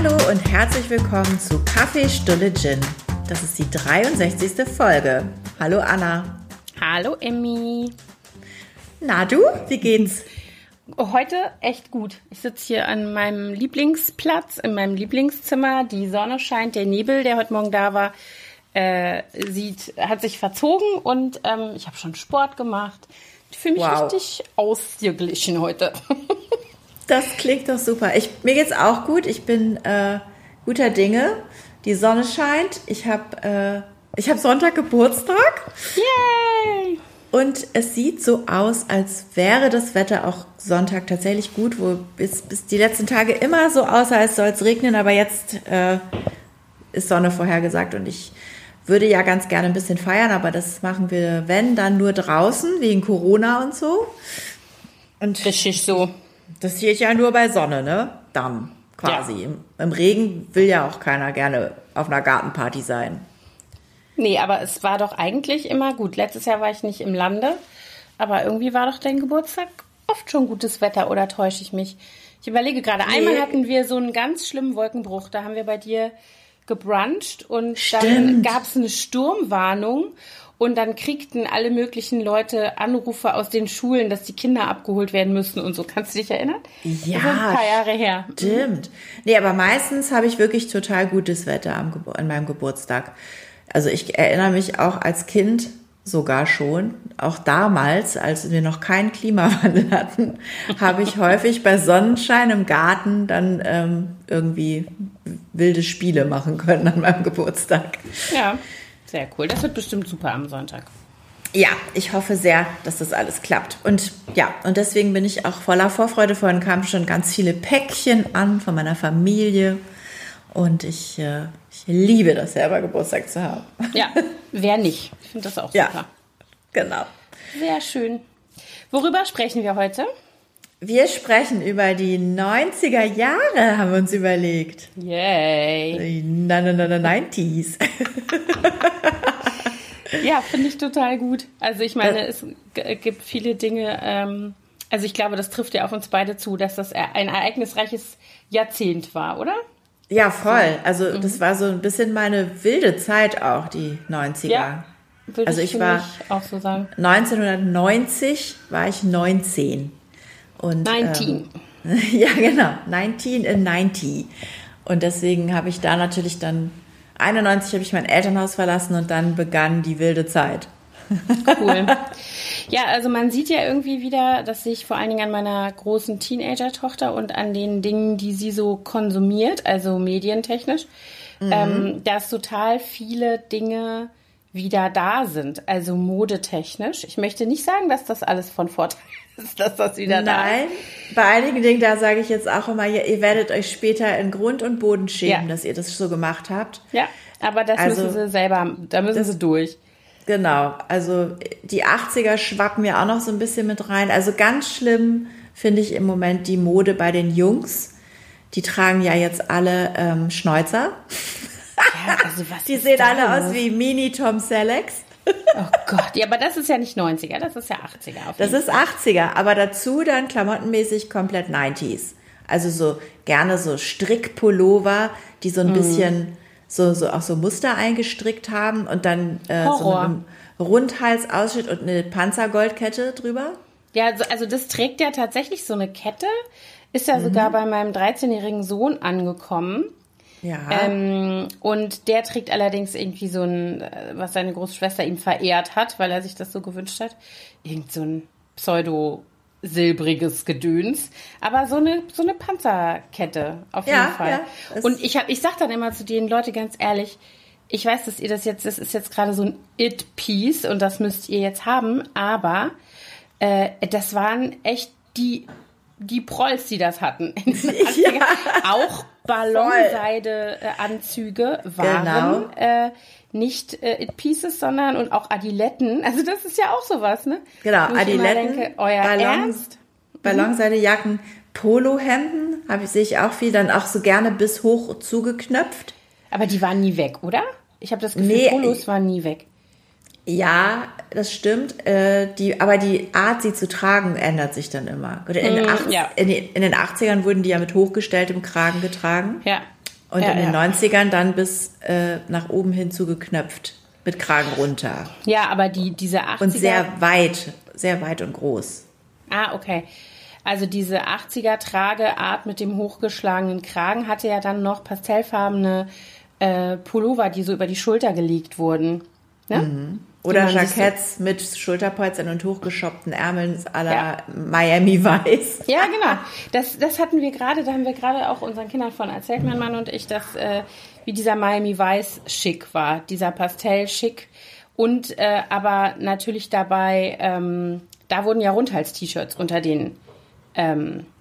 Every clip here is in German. Hallo und herzlich willkommen zu Kaffee Stulle Gin. Das ist die 63. Folge. Hallo Anna. Hallo Emmy. Na du, wie geht's? Heute echt gut. Ich sitze hier an meinem Lieblingsplatz, in meinem Lieblingszimmer. Die Sonne scheint, der Nebel, der heute Morgen da war, hat sich verzogen und ich habe schon Sport gemacht. Ich fühle mich richtig ausgeglichen heute. Das klingt doch super. Mir geht's auch gut. Ich bin guter Dinge. Die Sonne scheint. Ich hab Sonntag Geburtstag. Yay! Und es sieht so aus, als wäre das Wetter auch Sonntag tatsächlich gut, wo bis die letzten Tage immer so aussah, als soll es regnen. Aber jetzt ist Sonne vorhergesagt und ich würde ja ganz gerne ein bisschen feiern, aber das machen wir, wenn, dann nur draußen, wegen Corona und so. Und richtig so. Das hier ist ja nur bei Sonne, ne? Dann quasi. Ja. Im Regen will ja auch keiner gerne auf einer Gartenparty sein. Nee, aber es war doch eigentlich immer gut. Letztes Jahr war ich nicht im Lande, aber irgendwie war doch dein Geburtstag oft schon gutes Wetter, oder täusche ich mich? Ich überlege gerade, einmal hatten wir so einen ganz schlimmen Wolkenbruch, da haben wir bei dir gebruncht und dann gab es eine Sturmwarnung und dann kriegten alle möglichen Leute Anrufe aus den Schulen, dass die Kinder abgeholt werden müssen und so. Kannst du dich erinnern? Ja, das ist ein paar Jahre her. Stimmt. Nee, aber meistens habe ich wirklich total gutes Wetter an meinem Geburtstag. Also ich erinnere mich auch als Kind sogar schon, auch damals, als wir noch keinen Klimawandel hatten, habe ich häufig bei Sonnenschein im Garten dann irgendwie wilde Spiele machen können an meinem Geburtstag. Ja, sehr cool. Das wird bestimmt super am Sonntag. Ja, ich hoffe sehr, dass das alles klappt. Und ja, und deswegen bin ich auch voller Vorfreude. Vorhin kamen schon ganz viele Päckchen an von meiner Familie. Und ich liebe das, selber Geburtstag zu haben. Ja, wer nicht? Ich finde das auch super. Ja, genau. Sehr schön. Worüber sprechen wir heute? Wir sprechen über die 90er Jahre, haben wir uns überlegt. Yay. Nein, 90s. Ja, finde ich total gut. Also ich meine, es gibt viele Dinge, also ich glaube, das trifft ja auf uns beide zu, dass das ein ereignisreiches Jahrzehnt war, oder? Ja, voll. Also das war so ein bisschen meine wilde Zeit auch, die 90er. Ja, also ich war auch so sagen. 1990 war ich 19. Und, 19. Ja, genau. 19 in 90. Und deswegen habe ich da natürlich dann, 91 habe ich mein Elternhaus verlassen und dann begann die wilde Zeit. Cool. Ja, also man sieht ja irgendwie wieder, dass ich vor allen Dingen an meiner großen Teenager-Tochter und an den Dingen, die sie so konsumiert, also medientechnisch, dass total viele Dinge wieder da sind, also modetechnisch. Ich möchte nicht sagen, dass das alles von Vorteil ist, dass das wieder da ist. Nein, bei einigen Dingen, da sage ich jetzt auch immer, ihr werdet euch später in Grund und Boden schämen, dass ihr das so gemacht habt. Ja, aber das müssen sie selber, da müssen sie durch. Genau, also die 80er schwappen ja auch noch so ein bisschen mit rein. Also ganz schlimm finde ich im Moment die Mode bei den Jungs. Die tragen ja jetzt alle Schnäuzer. Ja, also was die sehen alle aus wie Mini-Tom Selleck. Oh Gott, ja, aber das ist ja nicht 90er, das ist ja 80er. Das ist 80er, aber dazu dann klamottenmäßig komplett 90s. Also so gerne so Strickpullover, die so ein bisschen... So auch so Muster eingestrickt haben und dann so einen Rundhalsausschnitt und eine Panzergoldkette drüber. Ja, also das trägt ja tatsächlich so eine Kette. Ist ja sogar bei meinem 13-jährigen Sohn angekommen. Ja. Und der trägt allerdings irgendwie so ein, was seine Großschwester ihm verehrt hat, weil er sich das so gewünscht hat, irgend so ein pseudo-silbriges Gedöns, aber so eine Panzerkette auf jeden Fall. Ja, und ich sag dann immer zu den Leuten ganz ehrlich, ich weiß, dass ihr das ist jetzt gerade so ein It-Piece und das müsst ihr jetzt haben, aber das waren echt die Prolls, die das hatten. Auch Ballonseide-Anzüge waren nicht It-Pieces, sondern und auch Adiletten. Also das ist ja auch sowas, ne? Genau, Adiletten, denke, euer Ernst? Ballonseidejacken, Polohemden, sehe ich auch viel, dann auch so gerne bis hoch zugeknöpft. Aber die waren nie weg, oder? Ich habe das Gefühl, Polos waren nie weg. Ja, das stimmt. Aber die Art, sie zu tragen, ändert sich dann immer. In den 80ern wurden die ja mit hochgestelltem Kragen getragen. Ja, Und ja, in den 90ern dann bis nach oben hin zugeknöpft, mit Kragen runter. Ja, aber diese 80er... Und sehr weit und groß. Ah, okay. Also diese 80er-Trageart mit dem hochgeschlagenen Kragen hatte ja dann noch pastellfarbene Pullover, die so über die Schulter gelegt wurden. Ne? Mhm. Oder Jacketts mit Schulterpolstern und hochgeschoppten Ärmeln à la Miami Vice. Ja, genau. Das hatten wir gerade, da haben wir gerade auch unseren Kindern von erzählt, mein Mann und ich, dass wie dieser Miami Vice schick war, dieser Pastell-Schick. Und aber natürlich dabei, da wurden ja Rundhals-T-Shirts unter den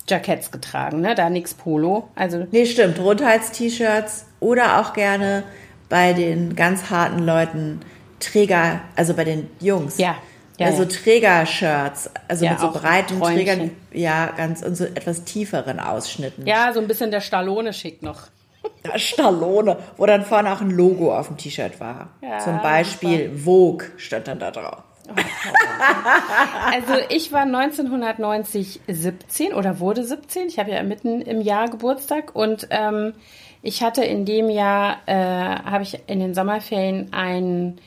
Jacketts getragen, ne? Da nix Polo. Also nee, stimmt, Rundhals-T-Shirts oder auch gerne bei den ganz harten Leuten Träger, also bei den Jungs. Ja. Ja, also Trägershirts, also ja, mit so breiten Trägern, ja, ganz und so etwas tieferen Ausschnitten. Ja, so ein bisschen der Stallone schick noch. Der Stallone, wo dann vorne auch ein Logo auf dem T-Shirt war. Ja, zum Beispiel Vogue stand dann da drauf. Also ich war 1990 17 oder wurde 17. Ich habe ja mitten im Jahr Geburtstag und ich hatte in dem Jahr, habe ich in den Sommerferien einen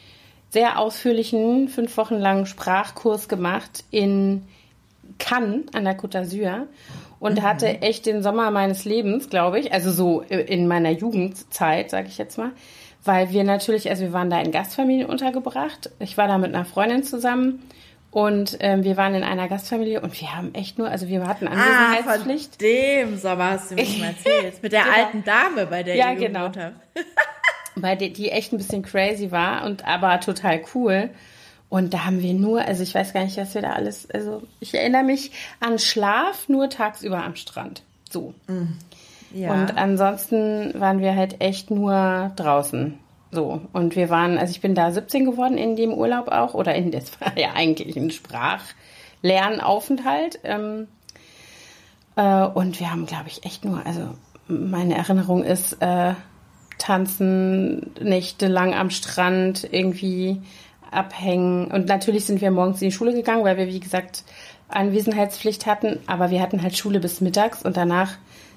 sehr ausführlichen, 5 Wochen langen Sprachkurs gemacht in Cannes an der Côte d'Azur und hatte echt den Sommer meines Lebens, glaube ich, also so in meiner Jugendzeit, sage ich jetzt mal, weil wir natürlich, also wir waren da in Gastfamilien untergebracht, ich war da mit einer Freundin zusammen und wir waren in einer Gastfamilie und wir haben echt nur, also wir hatten Anwesenheitspflicht. Von dem Sommer hast du mir schon mal erzählt, mit der alten Dame, bei der ja, ihr genau. Unter. Weil die echt ein bisschen crazy war und aber total cool. Und da haben wir nur, also ich weiß gar nicht, was wir da alles, also ich erinnere mich an Schlaf nur tagsüber am Strand. So. Ja. Und ansonsten waren wir halt echt nur draußen. So. Und wir waren, also ich bin da 17 geworden in dem Urlaub auch, oder in, das war ja eigentlich ein Sprachlernaufenthalt. Und wir haben, glaube ich, echt nur, also meine Erinnerung ist, tanzen, nächtelang am Strand, irgendwie abhängen. Und natürlich sind wir morgens in die Schule gegangen, weil wir, wie gesagt, Anwesenheitspflicht hatten. Aber wir hatten halt Schule bis mittags und danach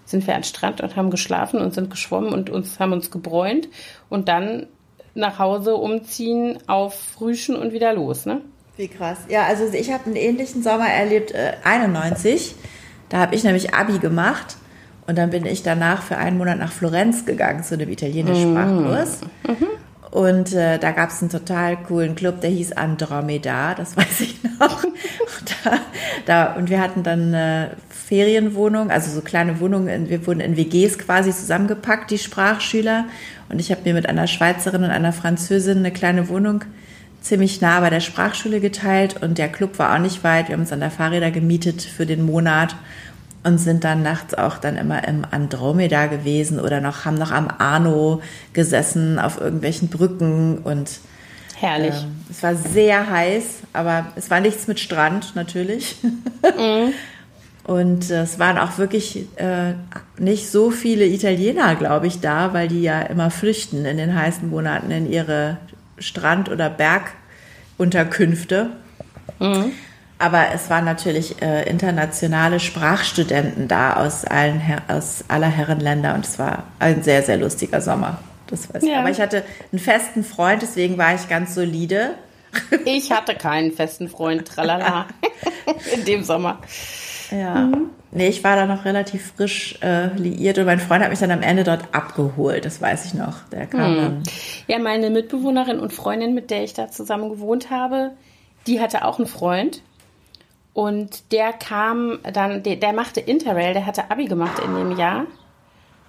sind wir am Strand und haben geschlafen und sind geschwommen und haben uns gebräunt. Und dann nach Hause umziehen, auffrühchen und wieder los, ne? Wie krass. Ja, also ich habe einen ähnlichen Sommer erlebt, 91. Da habe ich nämlich Abi gemacht. Und dann bin ich danach für einen Monat nach Florenz gegangen, zu einem italienischen Sprachkurs. Mhm. Und da gab es einen total coolen Club, der hieß Andromeda, das weiß ich noch. Und, und wir hatten dann eine Ferienwohnung, also so kleine Wohnungen. Wir wurden in WGs quasi zusammengepackt, die Sprachschüler. Und ich habe mir mit einer Schweizerin und einer Französin eine kleine Wohnung ziemlich nah bei der Sprachschule geteilt. Und der Club war auch nicht weit. Wir haben uns an der Fahrräder gemietet für den Monat. Und sind dann nachts auch dann immer im Andromeda gewesen oder noch haben noch am Arno gesessen auf irgendwelchen Brücken und herrlich. Es war sehr heiß, aber es war nichts mit Strand natürlich. Mhm. Und es waren auch wirklich nicht so viele Italiener, glaube ich, da, weil die ja immer flüchten in den heißen Monaten in ihre Strand- oder Bergunterkünfte. Mhm. Aber es waren natürlich internationale Sprachstudenten da aus aller Herren Länder und es war ein sehr, sehr lustiger Sommer. Das weiß ich. Aber ich hatte einen festen Freund, deswegen war ich ganz solide. Ich hatte keinen festen Freund, tralala, in dem Sommer. Ja, nee, ich war da noch relativ frisch liiert und mein Freund hat mich dann am Ende dort abgeholt, das weiß ich noch. Der kam dann. Ja, meine Mitbewohnerin und Freundin, mit der ich da zusammen gewohnt habe, die hatte auch einen Freund. Und der kam dann, der machte Interrail, der hatte Abi gemacht in dem Jahr.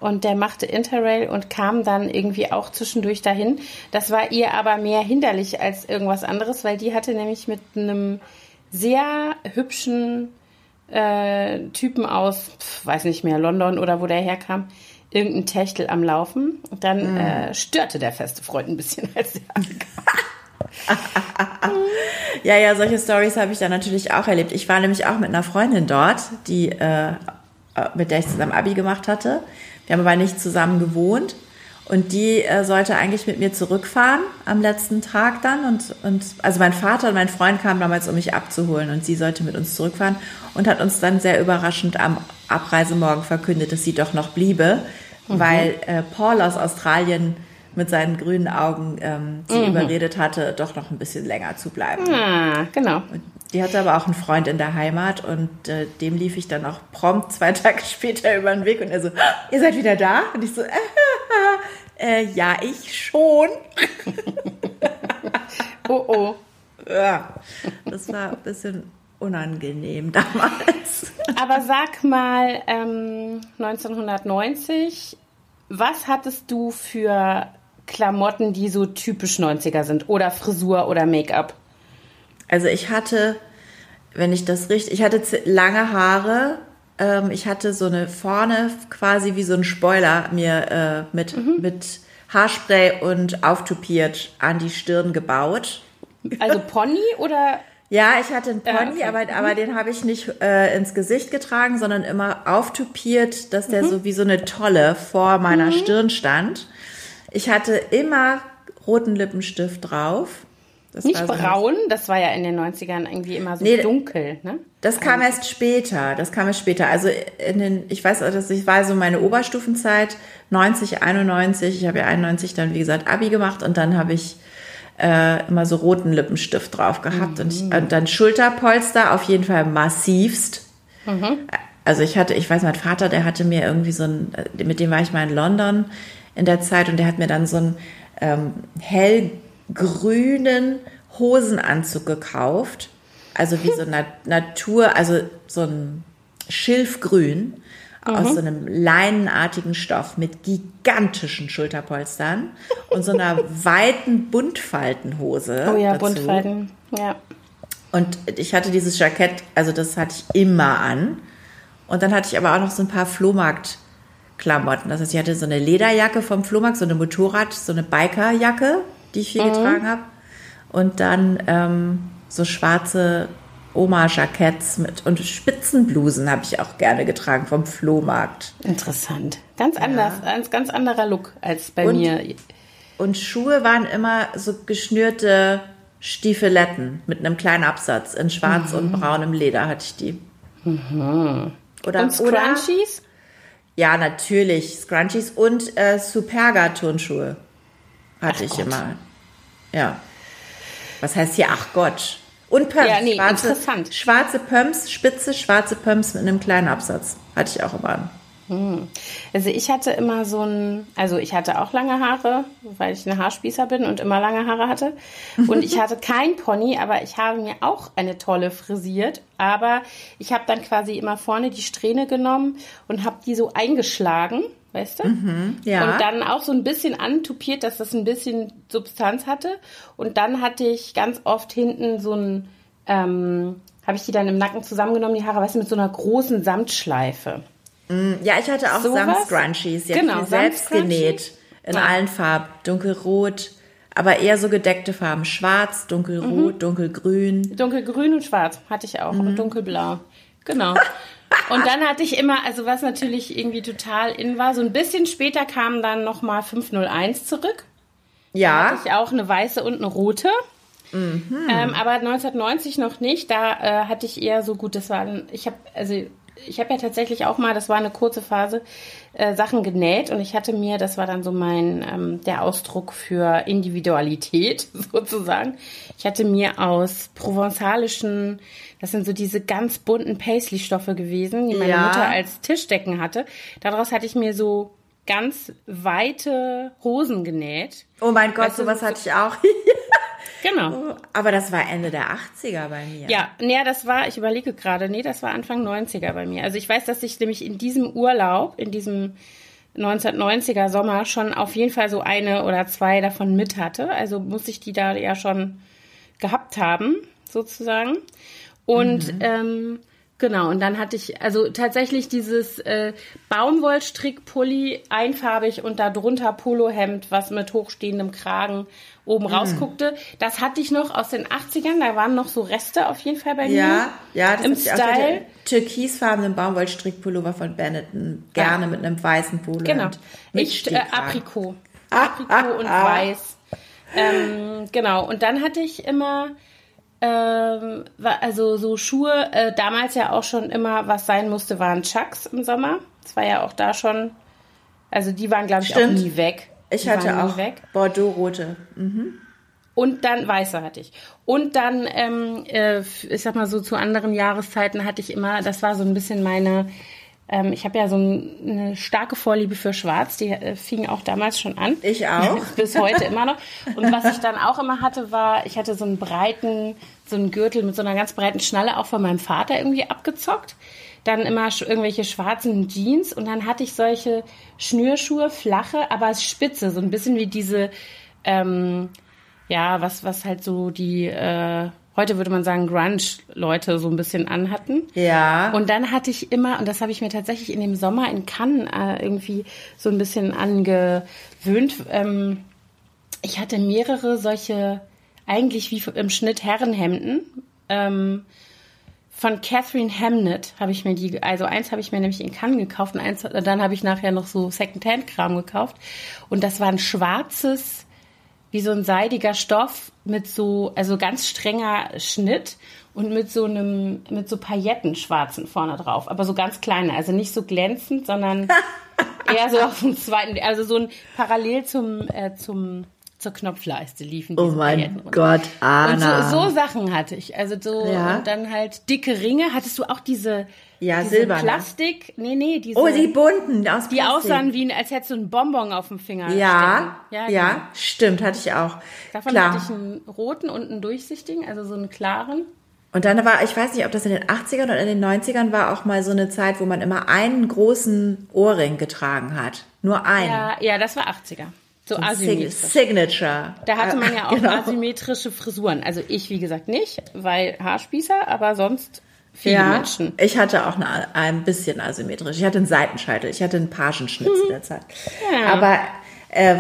Und der machte Interrail und kam dann irgendwie auch zwischendurch dahin. Das war ihr aber mehr hinderlich als irgendwas anderes, weil die hatte nämlich mit einem sehr hübschen Typen aus, weiß nicht mehr, London oder wo der herkam, irgendein Techtel am Laufen. Und dann störte der feste Freund ein bisschen, als der ankam. Ja, solche Stories habe ich da natürlich auch erlebt. Ich war nämlich auch mit einer Freundin dort, die mit der ich zusammen Abi gemacht hatte. Wir haben aber nicht zusammen gewohnt und die sollte eigentlich mit mir zurückfahren am letzten Tag dann und also mein Vater und mein Freund kamen damals, um mich abzuholen und sie sollte mit uns zurückfahren und hat uns dann sehr überraschend am Abreisemorgen verkündet, dass sie doch noch bliebe, weil Paul aus Australien mit seinen grünen Augen sie überredet hatte, doch noch ein bisschen länger zu bleiben. Ah, genau. Und die hatte aber auch einen Freund in der Heimat und dem lief ich dann auch prompt 2 Tage später über den Weg und er so, ihr seid wieder da? Und ich so, ja, ich schon. Oh, oh. Ja, das war ein bisschen unangenehm damals. Aber sag mal, 1990, was hattest du für Klamotten, die so typisch 90er sind? Oder Frisur oder Make-up? Also ich hatte, wenn ich das richtig... Ich hatte lange Haare. Ich hatte so eine vorne quasi wie so ein Spoiler mir mit Haarspray und auftupiert an die Stirn gebaut. Also Pony oder... Ja, ich hatte einen Pony, okay. aber den habe ich nicht ins Gesicht getragen, sondern immer auftupiert, dass der so wie so eine Tolle vor meiner Stirn stand. Ich hatte immer roten Lippenstift drauf. Das nicht war so braun, das war ja in den 90ern irgendwie immer so dunkel. Ne? Das kam erst später, Also ich weiß, das war so meine Oberstufenzeit, 90, 91. Ich habe ja 91 dann, wie gesagt, Abi gemacht und dann habe ich immer so roten Lippenstift drauf gehabt und dann Schulterpolster auf jeden Fall massivst. Also ich weiß, mein Vater, der hatte mir irgendwie so ein, mit dem war ich mal in London in der Zeit und der hat mir dann so einen hellgrünen Hosenanzug gekauft. Also wie so eine Natur, also so ein Schilfgrün aus so einem leinenartigen Stoff mit gigantischen Schulterpolstern und so einer weiten Buntfaltenhose. Oh ja, dazu. Buntfalten, ja. Und ich hatte dieses Jackett, also das hatte ich immer an. Und dann hatte ich aber auch noch so ein paar Flohmarkt-Klamotten. Das heißt, ich hatte so eine Lederjacke vom Flohmarkt, so eine so eine Bikerjacke, die ich viel getragen habe. Und dann so schwarze Oma-Jacketts und Spitzenblusen habe ich auch gerne getragen vom Flohmarkt. Interessant. Ganz anders, ein ganz anderer Look als bei mir. Und Schuhe waren immer so geschnürte Stiefeletten mit einem kleinen Absatz in schwarz und braunem Leder hatte ich die. Oder Scrunchies? Ja, natürlich. Scrunchies und Superga-Turnschuhe hatte ich immer. Ja. Was heißt hier? Ach Gott. Und Pumps, ja, nee, schwarze Pumps, spitze schwarze Pumps mit einem kleinen Absatz. Hatte ich auch immer an. Also ich hatte immer ich hatte auch lange Haare, weil ich eine Haarspießer bin und immer lange Haare hatte. Und ich hatte kein Pony, aber ich habe mir auch eine Tolle frisiert. Aber ich habe dann quasi immer vorne die Strähne genommen und habe die so eingeschlagen, weißt du? Ja. Und dann auch so ein bisschen antupiert, dass das ein bisschen Substanz hatte. Und dann hatte ich ganz oft hinten habe ich die dann im Nacken zusammengenommen, die Haare, weißt du, mit so einer großen Samtschleife. Ja, ich hatte auch so Samt-Scrunchies, genau, selbst genäht, in allen Farben, dunkelrot, aber eher so gedeckte Farben, schwarz, dunkelrot, dunkelgrün. Dunkelgrün und schwarz hatte ich auch und dunkelblau, genau. Und dann hatte ich immer, also was natürlich irgendwie total in war, so ein bisschen später kam dann nochmal 501 zurück. Ja. Da hatte ich auch eine weiße und eine rote. Aber 1990 noch nicht, da hatte ich eher so gut, ich habe ja tatsächlich auch mal, das war eine kurze Phase, Sachen genäht und ich hatte mir, das war dann so der Ausdruck für Individualität sozusagen, ich hatte mir aus provenzalischen, das sind so diese ganz bunten Paisley-Stoffe gewesen, die meine Mutter als Tischdecken hatte, daraus hatte ich mir so ganz weite Hosen genäht. Oh mein Gott, sowas hatte ich auch. Genau. Aber das war Ende der 80er bei mir. Ja, das war Anfang 90er bei mir. Also ich weiß, dass ich nämlich in diesem Urlaub, in diesem 1990er Sommer schon auf jeden Fall so eine oder zwei davon mit hatte. Also muss ich die da ja schon gehabt haben, sozusagen. Und genau, und dann hatte ich also tatsächlich dieses Baumwollstrickpulli einfarbig und darunter Polohemd, was mit hochstehendem Kragen oben rausguckte. Das hatte ich noch aus den 80ern, da waren noch so Reste auf jeden Fall bei mir. Ja, das im Style. Türkisfarbenen Baumwollstrickpullover von Benetton, gerne mit einem weißen Polohemd. Genau, Aprikot und weiß. Genau, und dann hatte ich immer... Also so Schuhe, damals ja auch schon immer, was sein musste, waren Chucks im Sommer. Das war ja auch da schon, Also die waren, glaube ich, stimmt, auch nie weg. Ich hatte auch Bordeaux-rote. Mhm. Und dann weiße hatte ich. Und dann, ich sag mal so, zu anderen Jahreszeiten hatte ich immer, das war so ein bisschen meine, ich habe ja so eine starke Vorliebe für Schwarz, die fing auch damals schon an. Ich auch. Bis heute immer noch. Und was ich dann auch immer hatte, war, ich hatte so einen breiten, so einen Gürtel mit so einer ganz breiten Schnalle auch von meinem Vater irgendwie abgezockt. Dann immer irgendwelche schwarzen Jeans und dann hatte ich solche Schnürschuhe, flache, aber spitze, so ein bisschen wie diese, ja, was halt so die, heute würde man sagen Grunge-Leute so ein bisschen anhatten. Ja. Und dann hatte ich immer, und das habe ich mir tatsächlich in dem Sommer in Cannes irgendwie so ein bisschen angewöhnt, ich hatte mehrere solche, eigentlich wie im Schnitt Herrenhemden, von Catherine Hamnett habe ich mir die, also eins habe ich mir nämlich in Cannes gekauft und eins, dann habe ich nachher noch so Secondhand-Kram gekauft. Und das war ein schwarzes, wie so ein seidiger Stoff mit so, also ganz strenger Schnitt und mit so einem, mit so Pailletten schwarzen vorne drauf. Aber so ganz kleine, also nicht so glänzend, sondern eher so auf dem zweiten, also so ein parallel zur Knopfleiste liefen diese Pailletten. Oh mein Gott, Anna. Und so Sachen hatte ich. Also so, ja. Und dann halt dicke Ringe. Hattest du auch diese, ja, diese Silber, Plastik? Ne? Nee, diese. Oh, die bunten aus Plastik. Die aussahen wie, als hättest du einen Bonbon auf dem Finger. Ja, ja, ja, genau. Stimmt, hatte ich auch. Davon hatte ich einen roten und einen durchsichtigen, also so einen klaren. Und dann war, ich weiß nicht, ob das in den 80ern oder in den 90ern war, auch mal so eine Zeit, wo man immer einen großen Ohrring getragen hat. Nur einen. Ja, ja, das war 80er. So asymmetrisch. Signature. Da hatte man ja auch genau, asymmetrische Frisuren. Also ich, wie gesagt, nicht, weil Haarspießer, aber sonst viele, ja, Menschen. Ich hatte auch ein bisschen asymmetrisch. Ich hatte einen Seitenscheitel, ich hatte einen Pagenschnitt zu der Zeit. Ja. Aber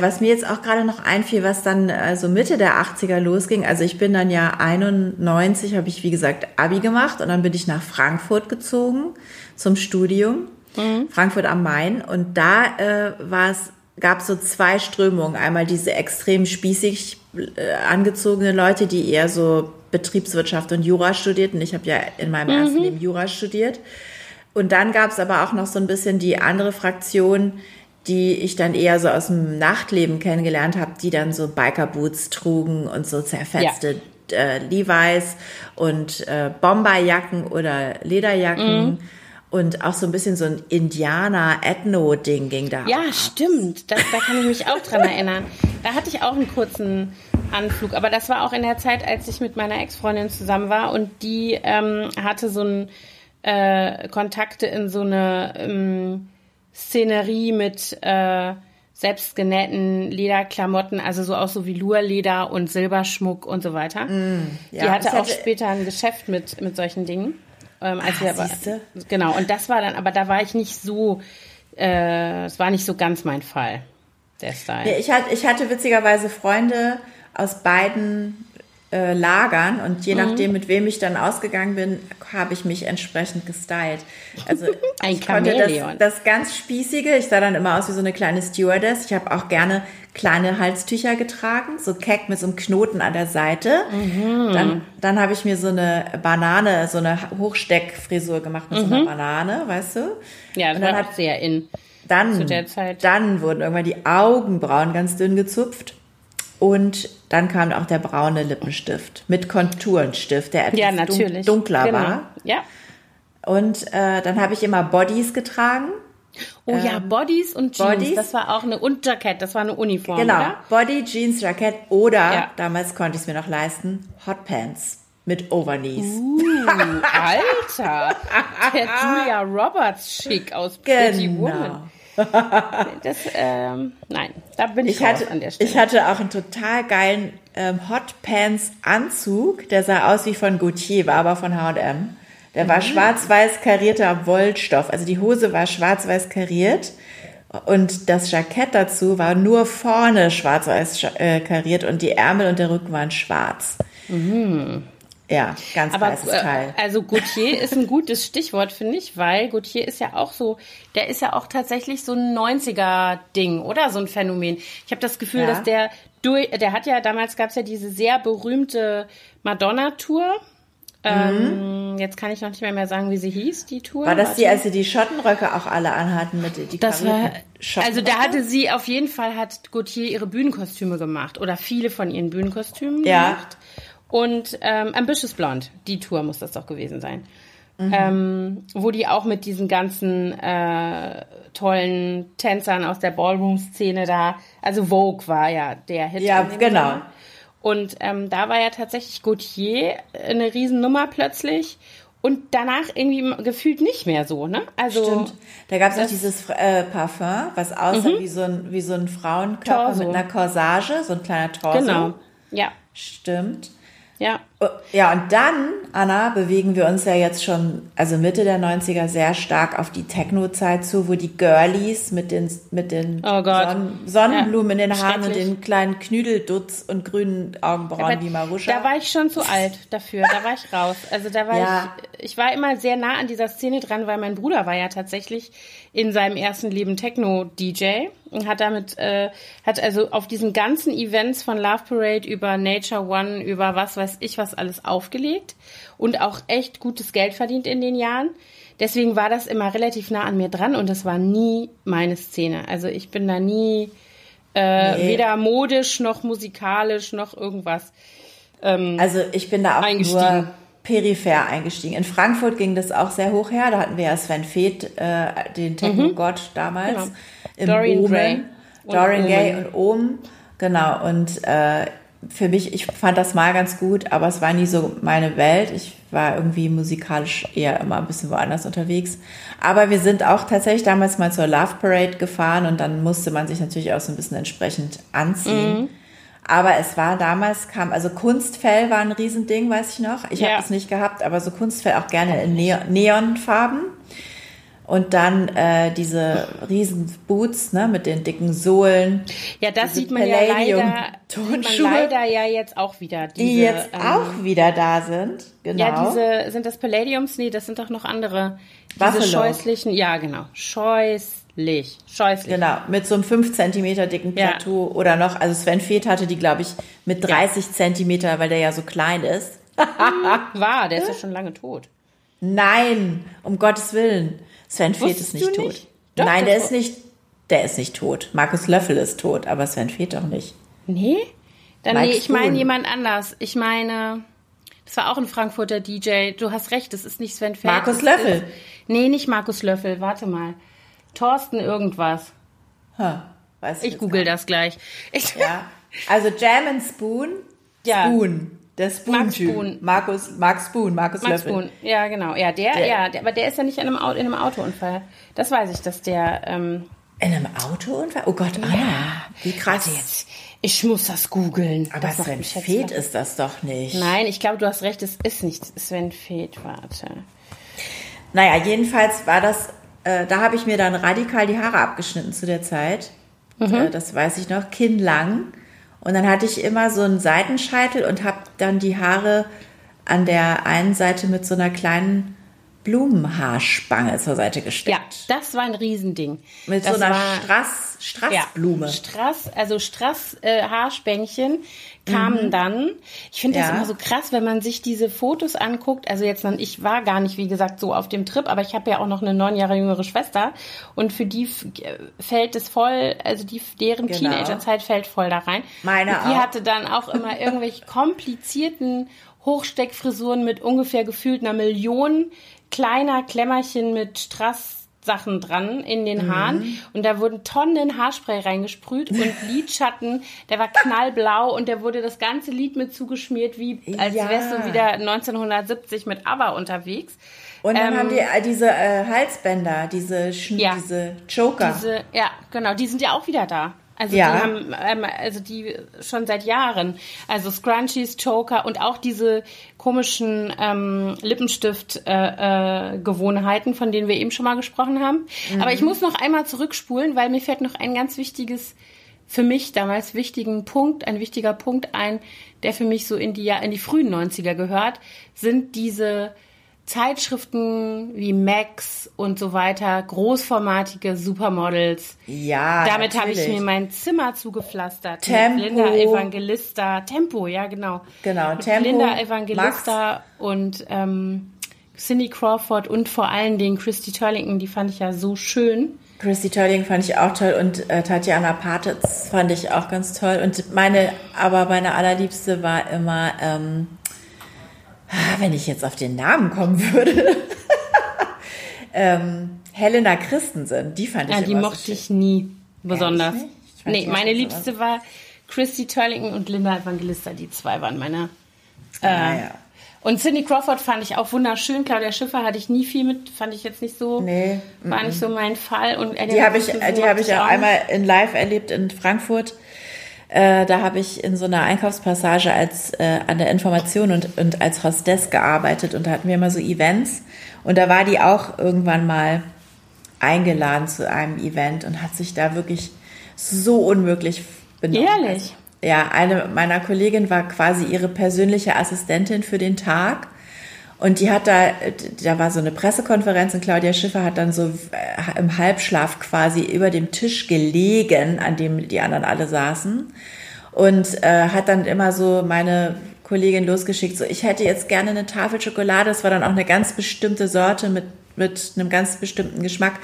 was mir jetzt auch gerade noch einfiel, was dann so Mitte der 80er losging, also ich bin dann ja 91, habe ich, wie gesagt, Abi gemacht und dann bin ich nach Frankfurt gezogen zum Studium, Frankfurt am Main. Und da war es, gab so zwei Strömungen. Einmal diese extrem spießig angezogene Leute, die eher so Betriebswirtschaft und Jura studierten. Ich habe ja in meinem ersten Leben Jura studiert. Und dann gab es aber auch noch so ein bisschen die andere Fraktion, die ich dann eher so aus dem Nachtleben kennengelernt habe, die dann so Biker-Boots trugen und so zerfetzte Levi's und Bomberjacken oder Lederjacken. Mhm. Und auch so ein bisschen so ein Indianer-Ethno-Ding ging da. Ja, stimmt. Da kann ich mich auch dran erinnern. Da hatte ich auch einen kurzen Anflug. Aber das war auch in der Zeit, als ich mit meiner Ex-Freundin zusammen war. Und die hatte so ein Kontakte in so eine Szenerie mit selbstgenähten Lederklamotten, also so auch so Velourleder und Silberschmuck und so weiter. Ja, die hatte auch später ein Geschäft mit solchen Dingen. Genau, und das war dann, aber da war ich nicht so, es war nicht so ganz mein Fall, der Style. Ja, ich hatte witzigerweise Freunde aus beiden Lagern und je nachdem, mit wem ich dann ausgegangen bin, habe ich mich entsprechend gestylt. Also ich konnte das ganz Spießige, ich sah dann immer aus wie so eine kleine Stewardess, ich habe auch gerne kleine Halstücher getragen, so keck mit so einem Knoten an der Seite. Mhm. Dann habe ich mir so eine Banane, so eine Hochsteckfrisur gemacht mit so einer Banane, weißt du? Ja, das war auch sehr in zu der Zeit. Dann wurden irgendwann die Augenbrauen ganz dünn gezupft und dann kam auch der braune Lippenstift mit Konturenstift, der etwas dunkler war. Ja. Und dann habe ich immer Bodies getragen. Oh ja, Bodies und Jeans, das war auch und Jackett, das war eine Uniform, genau, oder? Body, Jeans, Jackett oder, damals konnte ich es mir noch leisten, Hotpants mit Overknees. Alter, der Julia Roberts Schick aus Pretty Woman. Das, nein, da bin ich raus an der Stelle. Ich hatte auch einen total geilen Hotpants-Anzug, der sah aus wie von Gaultier, war aber von H&M. Der war schwarz-weiß karierter Wollstoff. Also die Hose war schwarz-weiß kariert und das Jackett dazu war nur vorne schwarz-weiß kariert und die Ärmel und der Rücken waren schwarz. Mhm. Ja, ganz weißes Teil. Also Gaultier ist ein gutes Stichwort, finde ich, weil Gaultier ist ja auch so, der ist ja auch tatsächlich so ein 90er-Ding, oder? So ein Phänomen. Ich habe das Gefühl, dass der hat ja, damals gab es ja diese sehr berühmte Madonna-Tour, Jetzt kann ich noch nicht mehr sagen, wie sie hieß, die Tour. War das die, als sie die Schottenröcke auch alle anhatten? Also da hatte sie, auf jeden Fall hat Gaultier ihre Bühnenkostüme gemacht oder viele von ihren Bühnenkostümen gemacht. Und Ambitious Blonde, die Tour muss das doch gewesen sein. Mhm. Wo die auch mit diesen ganzen tollen Tänzern aus der Ballroom-Szene da, also Vogue war ja der Hit. Ja, genau. Thema. Und da war ja tatsächlich Gaultier eine Riesennummer plötzlich und danach irgendwie gefühlt nicht mehr so, ne? Also stimmt. Da gab es auch dieses Parfum, was aussah wie so ein Frauenkörper Torso. Mit einer Corsage, so ein kleiner Torso. Genau, ja. Stimmt. Ja. Ja, und dann, Anna, bewegen wir uns ja jetzt schon, also Mitte der 90er, sehr stark auf die Techno-Zeit zu, wo die Girlies mit den Sonnenblumen in den Haaren und den kleinen Knüdeldutz und grünen Augenbrauen wie Marusha. Da war ich schon zu alt dafür, da war ich raus. Also da war ich war immer sehr nah an dieser Szene dran, weil mein Bruder war ja tatsächlich in seinem ersten Leben Techno-DJ und hat damit, hat also auf diesen ganzen Events von Love Parade über Nature One, über was weiß ich was alles aufgelegt und auch echt gutes Geld verdient in den Jahren. Deswegen war das immer relativ nah an mir dran und das war nie meine Szene. Also ich bin da nie weder modisch noch musikalisch noch irgendwas also ich bin da auch nur peripher eingestiegen. In Frankfurt ging das auch sehr hoch her. Da hatten wir ja Sven Väth, den Techno-Gott damals. Genau. Dorian Gray. Dorian Gray und Omen. Genau. Und für mich, ich fand das mal ganz gut, aber es war nie so meine Welt. Ich war irgendwie musikalisch eher immer ein bisschen woanders unterwegs. Aber wir sind auch tatsächlich damals mal zur Love Parade gefahren und dann musste man sich natürlich auch so ein bisschen entsprechend anziehen. Mhm. Aber es war damals, also Kunstfell war ein Riesending, weiß ich noch. Ich habe das nicht gehabt, aber so Kunstfell auch gerne in Neonfarben. Und dann diese riesen Boots, ne, mit den dicken Sohlen. Ja, das sieht man Palladium, ja leider ja jetzt auch wieder. Die jetzt auch wieder da sind, genau. Ja, sind das Palladiums? Nee, das sind doch noch andere. Buffalo. Diese scheußlichen, ja genau, scheußlich. Genau, mit so einem 5 cm dicken Tattoo oder noch, also Sven Väth hatte die, glaube ich, mit 30 cm, weil der ja so klein ist. Der ist ja schon lange tot. Nein, um Gottes Willen. Sven Väth ist nicht tot. Doch, nein, der ist nicht tot. Markus Löffel ist tot, aber Sven Väth doch nicht. Nee? Ich meine jemand anders. Ich meine, das war auch ein Frankfurter DJ. Du hast recht, das ist nicht Sven Väth. Markus Löffel. Nee, nicht Markus Löffel. Warte mal. Thorsten irgendwas. Weiß ich google das gleich. Also Jam and Spoon. Ja. Spoon. Der Spoon-Typ. Markus Löffel. Ja, genau. Ja, der, aber der ist ja nicht in einem Autounfall. Das weiß ich, dass der... in einem Autounfall? Oh Gott, Anna. Ja. Wie krass. Jetzt. Ich muss das googeln. Aber das Sven Väth ist das doch nicht. Nein, ich glaube, du hast recht, es ist nicht Sven Väth. Warte. Naja, jedenfalls war das... da habe ich mir dann radikal die Haare abgeschnitten zu der Zeit. Das weiß ich noch. Kinnlang. Und dann hatte ich immer so einen Seitenscheitel und habe dann die Haare an der einen Seite mit so einer kleinen Blumenhaarspange zur Seite gesteckt. Ja, das war ein Riesending. Mit das so einer Strassblume. Ja, Haarspänkchen kamen dann. Ich finde das immer so krass, wenn man sich diese Fotos anguckt. Also jetzt, ich war gar nicht, wie gesagt, so auf dem Trip, aber ich habe ja auch noch eine 9 Jahre jüngere Schwester und für die fällt es voll, also deren Teenagerzeit fällt voll da rein. Meine auch. Die hatte dann auch immer irgendwelche komplizierten Hochsteckfrisuren mit ungefähr gefühlt 1 Million kleiner Klemmerchen mit Strass-Sachen dran in den Haaren. Und da wurden Tonnen Haarspray reingesprüht und Lidschatten, der war knallblau und der wurde das ganze Lid mit zugeschmiert, wie als wärst du wieder 1970 mit ABBA unterwegs. Und dann haben die diese Halsbänder, diese Choker. Ja, genau, die sind ja auch wieder da. Also die haben die schon seit Jahren, also Scrunchies, Choker und auch diese komischen Lippenstift Gewohnheiten, von denen wir eben schon mal gesprochen haben. Aber ich muss noch einmal zurückspulen, weil mir fällt noch ein ganz wichtiger Punkt ein, der für mich so in die frühen 90er gehört, sind diese Zeitschriften wie Max und so weiter, großformatige Supermodels. Ja, damit habe ich mir mein Zimmer zugepflastert. Tempo. Mit Linda Evangelista. Tempo, ja, genau. Genau, mit Tempo. Linda Evangelista Max. Und Cindy Crawford und vor allen Dingen Christy Turlington, die fand ich ja so schön. Christy Turlington fand ich auch toll und Tatjana Patitz fand ich auch ganz toll. Und meine allerliebste war immer... wenn ich jetzt auf den Namen kommen würde. Helena Christensen, die fand ich immer so schön. Ja, die mochte ich nie besonders. Nee, meine Liebste war Christy Turlington und Linda Evangelista. Die zwei waren meine. Ja. Und Cindy Crawford fand ich auch wunderschön. Claudia Schiffer hatte ich nie viel mit. Fand ich jetzt nicht so. Nee. War nicht so mein Fall. Und die habe ich auch einmal in Live erlebt in Frankfurt. Da habe ich in so einer Einkaufspassage als an der Information und als Hostess gearbeitet und da hatten wir immer so Events und da war die auch irgendwann mal eingeladen zu einem Event und hat sich da wirklich so unmöglich benommen. Ehrlich? Ja, eine meiner Kolleginnen war quasi ihre persönliche Assistentin für den Tag und die hat da war so eine Pressekonferenz und Claudia Schiffer hat dann so im Halbschlaf quasi über dem Tisch gelegen, an dem die anderen alle saßen und hat dann immer so meine Kollegin losgeschickt, so ich hätte jetzt gerne eine Tafel Schokolade, das war dann auch eine ganz bestimmte Sorte mit einem ganz bestimmten Geschmack,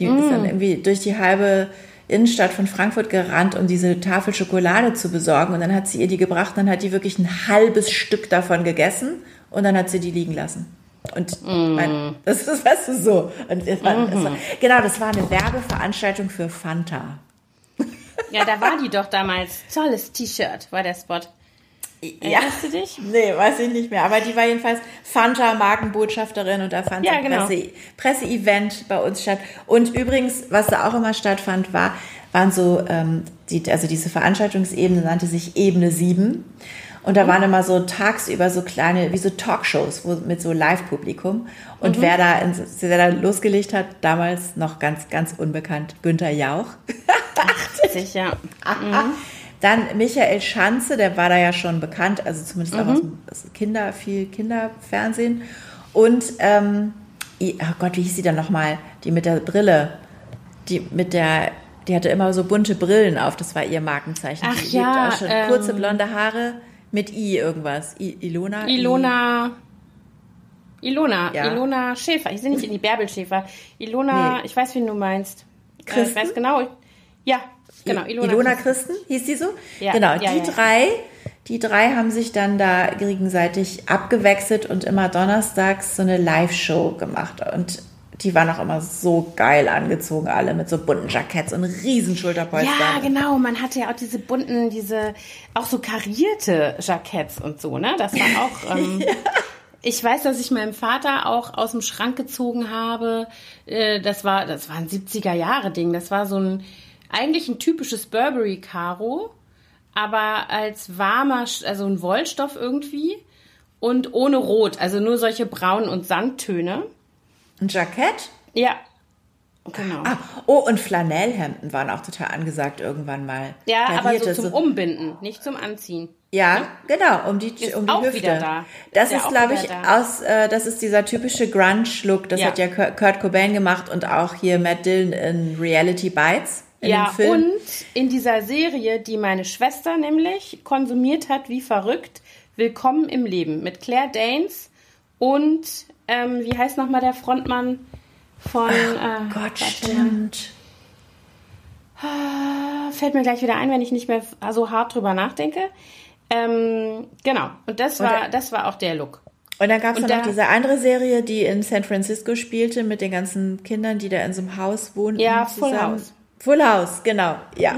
die ist dann irgendwie durch die halbe Innenstadt von Frankfurt gerannt, um diese Tafel Schokolade zu besorgen und dann hat sie ihr die gebracht, dann hat die wirklich ein halbes Stück davon gegessen und dann hat sie die liegen lassen. Und das ist, weißt du, so. Und das war eine Werbeveranstaltung für Fanta. Ja, da war die doch damals. Tolles T-Shirt war der Spot. Erinnerst du dich? Nee, weiß ich nicht mehr. Aber die war jedenfalls Fanta-Markenbotschafterin und da fand ja, genau, Presseevent bei uns statt. Und übrigens, was da auch immer stattfand, waren so, diese Veranstaltungsebene nannte sich Ebene 7. Und da waren immer so tagsüber so kleine, wie so Talkshows mit so Live-Publikum. Und wer da losgelegt hat, damals noch ganz, ganz unbekannt, Günter Jauch. Sicher. Dann Michael Schanze, der war da ja schon bekannt, also zumindest auch aus viel Kinderfernsehen. Und, oh Gott, wie hieß sie dann nochmal? Die mit der Brille, die hatte immer so bunte Brillen auf, das war ihr Markenzeichen. Ach, die lebt auch schon. Kurze blonde Haare. Mit I irgendwas. Ilona Schäfer. Ich sehe nicht in die Bärbel Schäfer. Ilona, nee. Ich weiß, wen du meinst. Christen? Ich weiß genau. Ja, genau. Ilona Christen hieß die so? Ja. Genau, ja, die drei haben sich dann da gegenseitig abgewechselt und immer donnerstags so eine Live-Show gemacht. Und die waren auch immer so geil angezogen, alle mit so bunten Jacketts und riesen Schulterpolstern. Ja, genau. Man hatte ja auch diese bunten, auch so karierte Jacketts und so, ne? Das war auch, ja. Ich weiß, dass ich meinem Vater auch aus dem Schrank gezogen habe. Das war ein 70er-Jahre-Ding. Das war eigentlich ein typisches Burberry-Karo, aber als warmer, also ein Wollstoff irgendwie und ohne Rot. Also nur solche braunen und Sandtöne. Ein Jackett? Ja, genau. Und Flanellhemden waren auch total angesagt irgendwann mal. Ja, aber so zum Umbinden, nicht zum Anziehen. Ja, ne? Genau, um die Hüfte. Wieder da. Das ist, glaube ich, das ist dieser typische Grunge-Look. Das hat ja Kurt Cobain gemacht und auch hier Matt Dillon in Reality Bites. Ja, und in dieser Serie, die meine Schwester nämlich konsumiert hat, wie verrückt, Willkommen im Leben mit Claire Danes und... wie heißt nochmal der Frontmann von... stimmt. Fällt mir gleich wieder ein, wenn ich nicht mehr so hart drüber nachdenke. Genau. Und das war auch der Look. Und dann gab es noch diese andere Serie, die in San Francisco spielte, mit den ganzen Kindern, die da in so einem Haus wohnten. Ja, Full House. Full House, genau. Ja.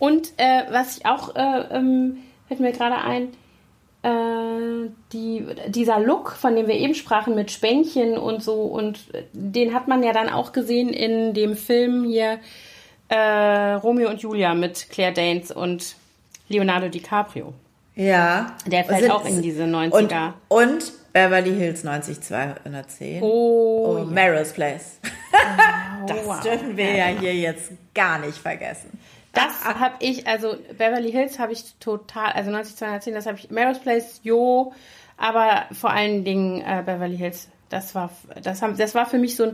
Und was ich auch... fällt mir gerade ein... dieser Look, von dem wir eben sprachen, mit Spännchen und so, und den hat man ja dann auch gesehen in dem Film hier Romeo und Julia mit Claire Danes und Leonardo DiCaprio. Ja. Der fällt auch in diese 90er. Und Beverly Hills 90210. Oh, Melrose Place. Das dürfen wir ja hier jetzt gar nicht vergessen. Das habe ich, also Beverly Hills habe ich total, also 90210, das habe ich, Melrose Place, aber vor allen Dingen Beverly Hills. Das war für mich so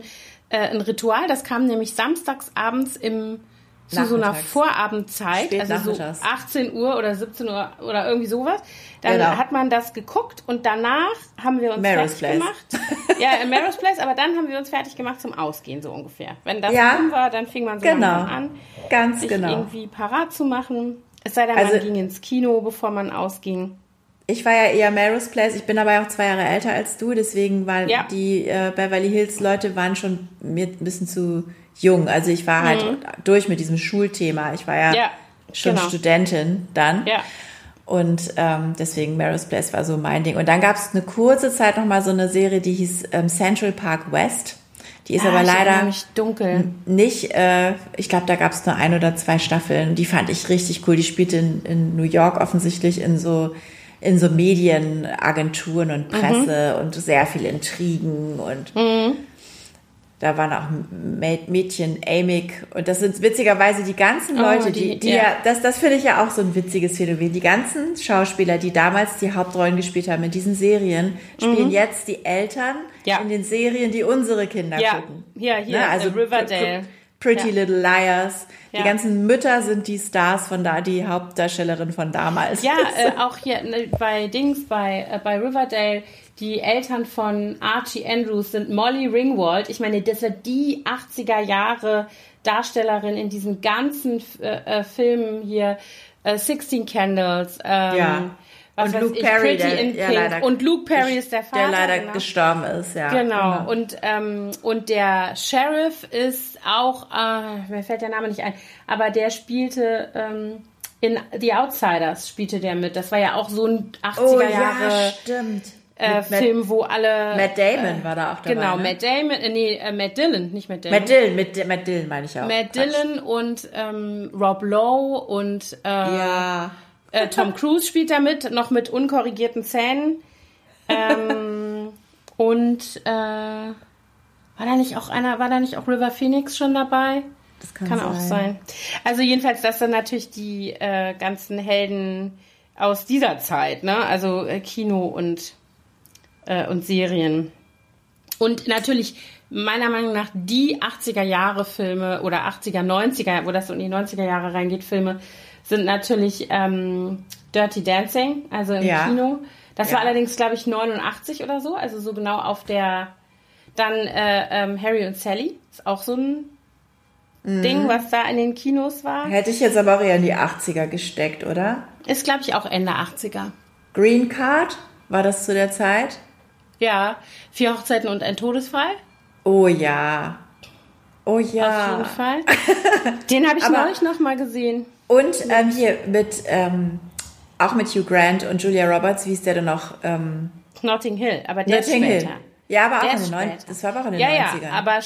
ein Ritual. Das kam nämlich samstags abends zu so einer Vorabendzeit, spät also so 18 Uhr oder 17 Uhr oder irgendwie sowas. Dann hat man das geguckt und danach haben wir uns fertig gemacht. Ja, in Melrose Place, aber dann haben wir uns fertig gemacht zum Ausgehen, so ungefähr. Wenn das rum war, dann fing man so langsam an, sich irgendwie parat zu machen. Es sei denn, man ging ins Kino, bevor man ausging. Ich war ja eher Melrose Place, ich bin aber auch 2 Jahre älter als du, deswegen waren die Beverly Hills Leute waren schon mir ein bisschen zu jung. Also ich war halt durch mit diesem Schulthema. Ich war ja schon Studentin dann. Ja. Und deswegen Melrose Place war so mein Ding. Und dann gab es eine kurze Zeit nochmal so eine Serie, die hieß Central Park West. Die ist aber leider dunkel. Nicht, ich glaube, da gab es nur 1 oder 2 Staffeln. Die fand ich richtig cool. Die spielte in New York offensichtlich in so Medienagenturen und Presse und sehr viele Intrigen und da waren auch Mädchen, Amick und das sind witzigerweise die ganzen Leute, das finde ich ja auch so ein witziges Phänomen. Die ganzen Schauspieler, die damals die Hauptrollen gespielt haben in diesen Serien, spielen jetzt die Eltern in den Serien, die unsere Kinder gucken. Ja, hier, also Riverdale. Pretty Little Liars. Die ganzen Mütter sind die Stars von da, die Hauptdarstellerin von damals. Ja, auch hier bei Riverdale, die Eltern von Archie Andrews sind Molly Ringwald. Ich meine, das war die 80er Jahre Darstellerin in diesen ganzen Filmen hier, 16 Candles, und Luke Perry ist der Vater. Der leider gestorben ist, ja. Genau. Und der Sheriff ist auch, mir fällt der Name nicht ein, aber der spielte in The Outsiders spielte der mit. Das war ja auch so ein 80er-Jahre Film, wo alle... Matt Damon war da auch dabei. Genau, ne? Matt Dillon, nicht Matt Damon. Matt Dillon meine ich auch. Matt Dillon und Rob Lowe und... Tom Cruise spielt da mit, noch mit unkorrigierten Zähnen. War da nicht auch River Phoenix schon dabei? Das kann auch sein. Also jedenfalls, das sind natürlich die ganzen Helden aus dieser Zeit, ne? Also Kino und Serien. Und natürlich meiner Meinung nach die 80er-Jahre-Filme oder 80er, 90er, wo das so in die 90er-Jahre reingeht, Filme, sind natürlich Dirty Dancing, also im Kino. Das war allerdings, glaube ich, 89 oder so, also so genau auf der... Dann Harry und Sally, ist auch so ein Ding, was da in den Kinos war. Hätte ich jetzt aber auch eher in die 80er gesteckt, oder? Ist, glaube ich, auch Ende 80er. Green Card, war das zu der Zeit? Ja, 4 Hochzeiten und ein Todesfall. Oh ja. Oh ja. Auf jeden Fall. Den habe ich neulich noch mal gesehen. Und hier auch mit Hugh Grant und Julia Roberts, wie ist der denn noch? Notting Hill, aber der ist später. Hill. Ja, aber auch das war aber auch in den 90ern. Ja, aber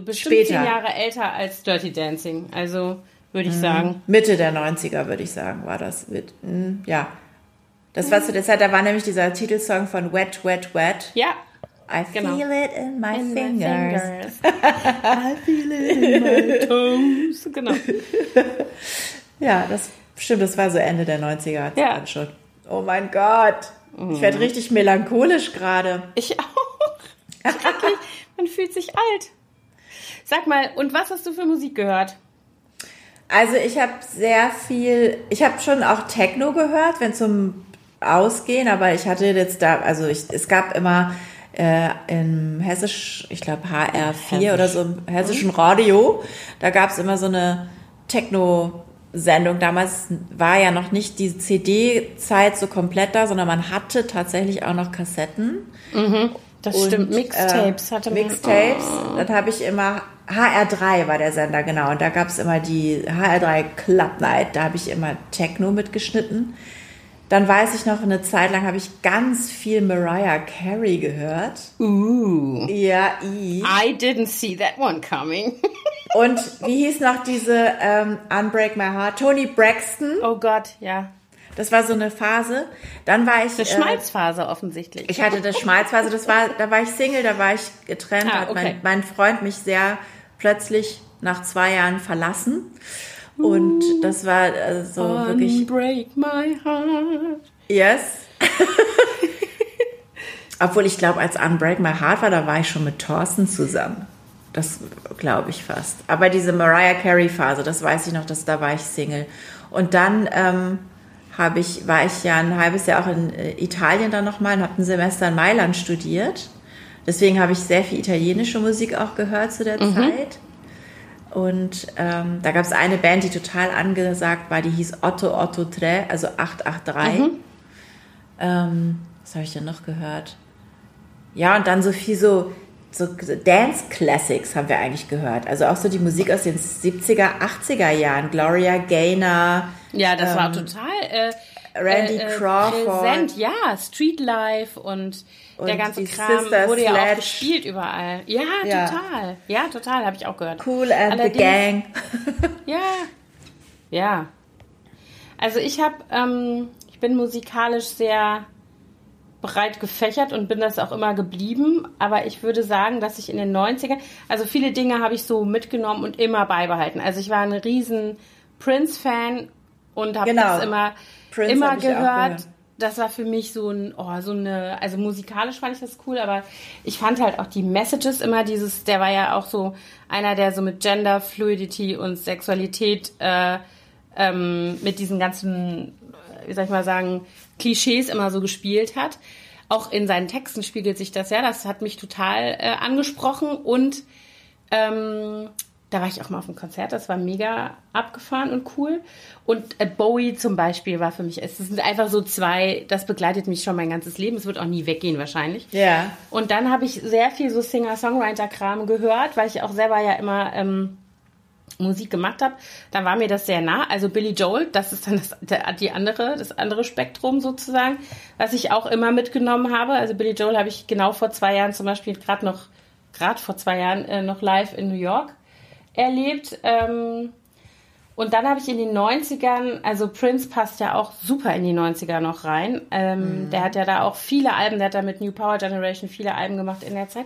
bestimmt später. 10 Jahre älter als Dirty Dancing, also würde ich sagen. Mitte der 90er, würde ich sagen, war das. Das war zu der Zeit, da war nämlich dieser Titelsong von Wet, Wet, Wet. Ja. I feel it in my fingers. I feel it in my toes. Genau. Ja, das stimmt, das war so Ende der 90er. Ja. Schon. Oh mein Gott. Ich werde richtig melancholisch gerade. Ich auch. Schrecklich. Man fühlt sich alt. Sag mal, und was hast du für Musik gehört? Also ich habe schon auch Techno gehört, wenn zum Ausgehen, aber ich hatte jetzt es gab immer im hessisch, ich glaube HR4 oder so, im hessischen Radio, da gab es immer so eine Techno- Sendung. Damals war ja noch nicht die CD-Zeit so komplett da, sondern man hatte tatsächlich auch noch Kassetten. Stimmt. Mixtapes hatte man. Mixtapes. Dann habe ich immer, HR3 war der Sender, genau. Und da gab es immer die HR3 Club Night. Da habe ich immer Techno mitgeschnitten. Dann weiß ich noch, eine Zeit lang habe ich ganz viel Mariah Carey gehört. Ja, I didn't see that one coming. Und wie hieß noch diese Unbreak My Heart? Toni Braxton. Oh Gott, ja. Das war so eine Phase. Dann war ich... Eine Schmalzphase offensichtlich. Ich hatte eine Schmalzphase. Da war ich Single, da war ich getrennt. Hat mein Freund mich sehr plötzlich nach 2 Jahren verlassen. Und das war so wirklich... Unbreak my heart. Yes. Obwohl ich glaube, als Unbreak My Heart war, da war ich schon mit Thorsten zusammen. Das glaube ich fast. Aber diese Mariah Carey-Phase, das weiß ich noch, da war ich Single. Und dann war ich ja ein halbes Jahr auch in Italien dann nochmal und habe ein Semester in Mailand studiert. Deswegen habe ich sehr viel italienische Musik auch gehört zu der Zeit. Und da gab es eine Band, die total angesagt war, die hieß 883, also 883. Was habe ich denn noch gehört? Ja, und dann so viel so Dance-Classics haben wir eigentlich gehört. Also auch so die Musik aus den 70er, 80er Jahren. Gloria Gaynor. Ja, das war total Randy Crawford. Präsent, ja, Streetlife und der ganze Kram Sister wurde Sledge. Ja auch gespielt überall. Ja, total. Ja, total, habe ich auch gehört. Cool and allerdings, the Gang. Ja. Also ich bin musikalisch sehr breit gefächert und bin das auch immer geblieben. Aber ich würde sagen, dass ich in den 90ern, also viele Dinge habe ich so mitgenommen und immer beibehalten. Also ich war ein riesen Prince-Fan und habe das immer gehört. Das war für mich also musikalisch fand ich das cool, aber ich fand halt auch die Messages immer der war ja auch so einer, der so mit Gender, Fluidity und Sexualität mit diesen ganzen, wie soll ich mal sagen, Klischees immer so gespielt hat. Auch in seinen Texten spiegelt sich das ja, das hat mich total angesprochen und da war ich auch mal auf einem Konzert, das war mega abgefahren und cool. Und Bowie zum Beispiel war für mich, es sind einfach so zwei, das begleitet mich schon mein ganzes Leben, es wird auch nie weggehen wahrscheinlich. Ja. Yeah. Und dann habe ich sehr viel so Singer-Songwriter-Kram gehört, weil ich auch selber ja immer Musik gemacht habe. Dann war mir das sehr nah, also Billy Joel, das ist dann das andere Spektrum sozusagen, was ich auch immer mitgenommen habe. Also Billy Joel habe ich genau vor 2 Jahren zum Beispiel, gerade vor 2 Jahren noch live in New York erlebt. Und dann habe ich in den 90ern, also Prince passt ja auch super in die 90er noch rein. Der hat ja da auch viele Alben, der hat da mit New Power Generation viele Alben gemacht in der Zeit.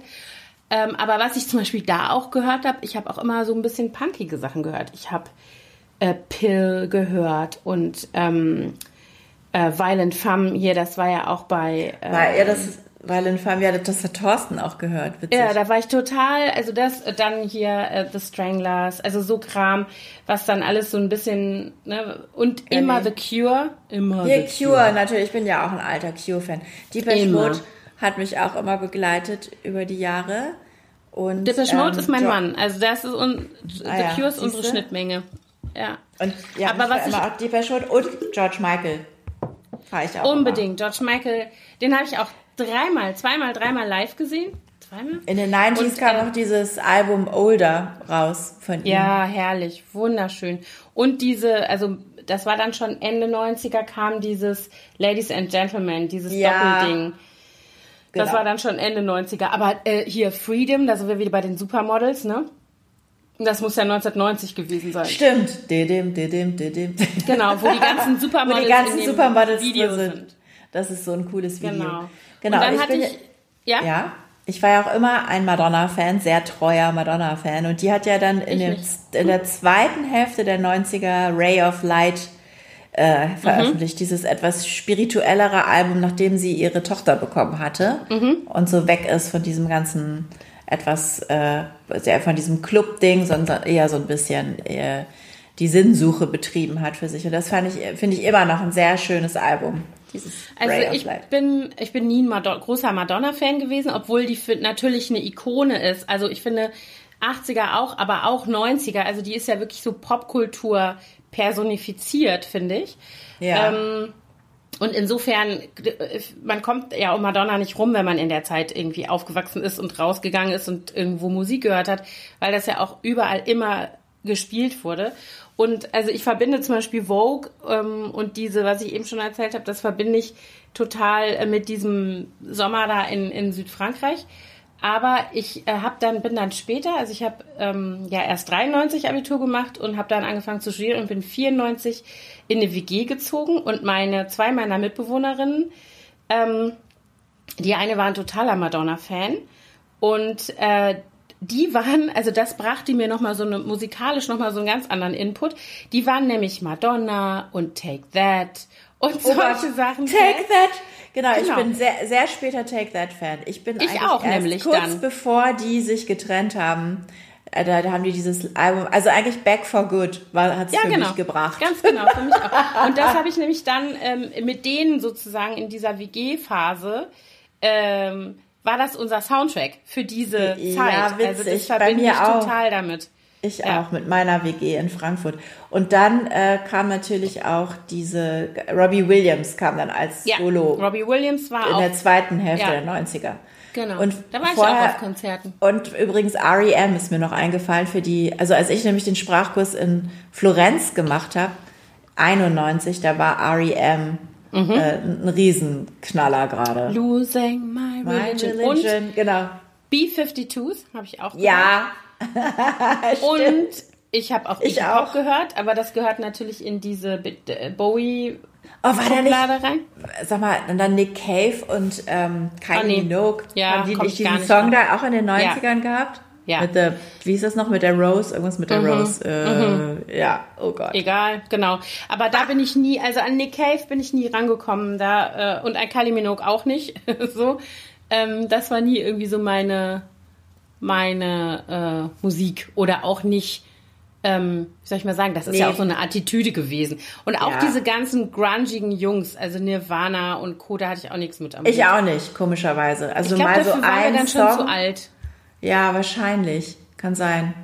Aber was ich zum Beispiel da auch gehört habe, ich habe auch immer so ein bisschen punkige Sachen gehört. Ich habe Pill gehört und Violent Femme hier, das war ja auch bei... Violent Femme, ja, das hat Thorsten auch gehört, witzig. Ja, da war ich total, also das, dann hier The Stranglers, also so Kram, was dann alles so ein bisschen, ne, und immer The Cure. Cure, natürlich, ich bin ja auch ein alter Cure-Fan. Depeche Mode hat mich auch immer begleitet über die Jahre. Und Depeche Mode ist mein Mann, also das ist, The Cure ist unsere Schnittmenge. Ja. Und, ja, aber was immer auch Depeche Mode und George Michael fahre ich auch unbedingt, immer. George Michael, den habe ich auch dreimal live gesehen. Zweimal? In den 90s kam noch dieses Album Older raus von ihm. Ja, herrlich, wunderschön. Und das war dann schon Ende 90er, kam dieses Ladies and Gentlemen, dieses Doppelding. Das war dann schon Ende 90er. Aber hier Freedom, da sind wir wieder bei den Supermodels, ne? Das muss ja 1990 gewesen sein. Stimmt. Dedim. Genau, wo die ganzen Supermodels, Videos sind. Das ist so ein cooles Video. Genau. Und dann ich war ja auch immer ein Madonna-Fan, sehr treuer Madonna-Fan. Und die hat ja dann in der zweiten Hälfte der 90er Ray of Light veröffentlicht. Dieses etwas spirituellere Album, nachdem sie ihre Tochter bekommen hatte. Und so weg ist von diesem ganzen von diesem Club-Ding, sondern eher so ein bisschen die Sinnsuche betrieben hat für sich. Und das finde ich immer noch ein sehr schönes Album. Also ich bin nie ein großer Madonna-Fan gewesen, obwohl die natürlich eine Ikone ist. Also ich finde 80er auch, aber auch 90er. Also die ist ja wirklich so Popkultur personifiziert, finde ich. Ja. Und insofern, man kommt ja um Madonna nicht rum, wenn man in der Zeit irgendwie aufgewachsen ist und rausgegangen ist und irgendwo Musik gehört hat, weil das ja auch überall immer gespielt wurde. Und also ich verbinde zum Beispiel Vogue und was ich eben schon erzählt habe, das verbinde ich total mit diesem Sommer da in Südfrankreich. Aber ich bin dann später, also ich habe erst 93 Abitur gemacht und habe dann angefangen zu studieren und bin 94 in eine WG gezogen. Und zwei meiner Mitbewohnerinnen, die eine war ein totaler Madonna-Fan und die waren, also das brachte mir musikalisch nochmal so einen ganz anderen Input. Die waren nämlich Madonna und Take That und solche Sachen. Take That. Genau, ich bin sehr, sehr später Take That Fan. Ich bin eigentlich auch, erst nämlich kurz dann, bevor die sich getrennt haben. Da haben die dieses Album, also eigentlich Back for Good hat es mich gebracht. Ganz genau, für mich auch. Und das habe ich nämlich dann mit denen sozusagen in dieser WG-Phase, war das unser Soundtrack für diese Zeit. Ja, witzig. Also das verbinde ich total damit. Ich auch, mit meiner WG in Frankfurt. Und dann kam natürlich auch Robbie Williams kam dann als Solo. Robbie Williams war in der zweiten Hälfte der 90er. Genau, und da war ich auch auf Konzerten. Und übrigens R.E.M. ist mir noch eingefallen also als ich nämlich den Sprachkurs in Florenz gemacht habe, 91, da war R.E.M. Ein Riesenknaller gerade. Losing my religion. Und genau. B-52s habe ich auch gehört. Ja. Und ich habe auch Hip-Hop gehört, aber das gehört natürlich in diese Bowie. Oh, war der nicht? Rein? Sag mal, und dann Nick Cave und Kylie Minogue. Ja, haben die nicht diesen Song da auch in den 90ern gehabt? Ja. Mit wie hieß das noch? Mit der Rose? Irgendwas mit der Rose. Ja, oh Gott. Egal, genau. Aber da bin ich nie, also an Nick Cave bin ich nie rangekommen. Da, und an Kylie Minogue auch nicht. So. Das war nie irgendwie so meine Musik. Oder auch nicht. Wie soll ich mal sagen, das ist ja auch so eine Attitüde gewesen. Und auch diese ganzen grungigen Jungs, also Nirvana und Co., da hatte ich auch nichts mit am Hut. Ich auch nicht, komischerweise. Also ich glaub, mal so ein waren wir dann Song. Schon zu alt. Ja, wahrscheinlich. Kann sein.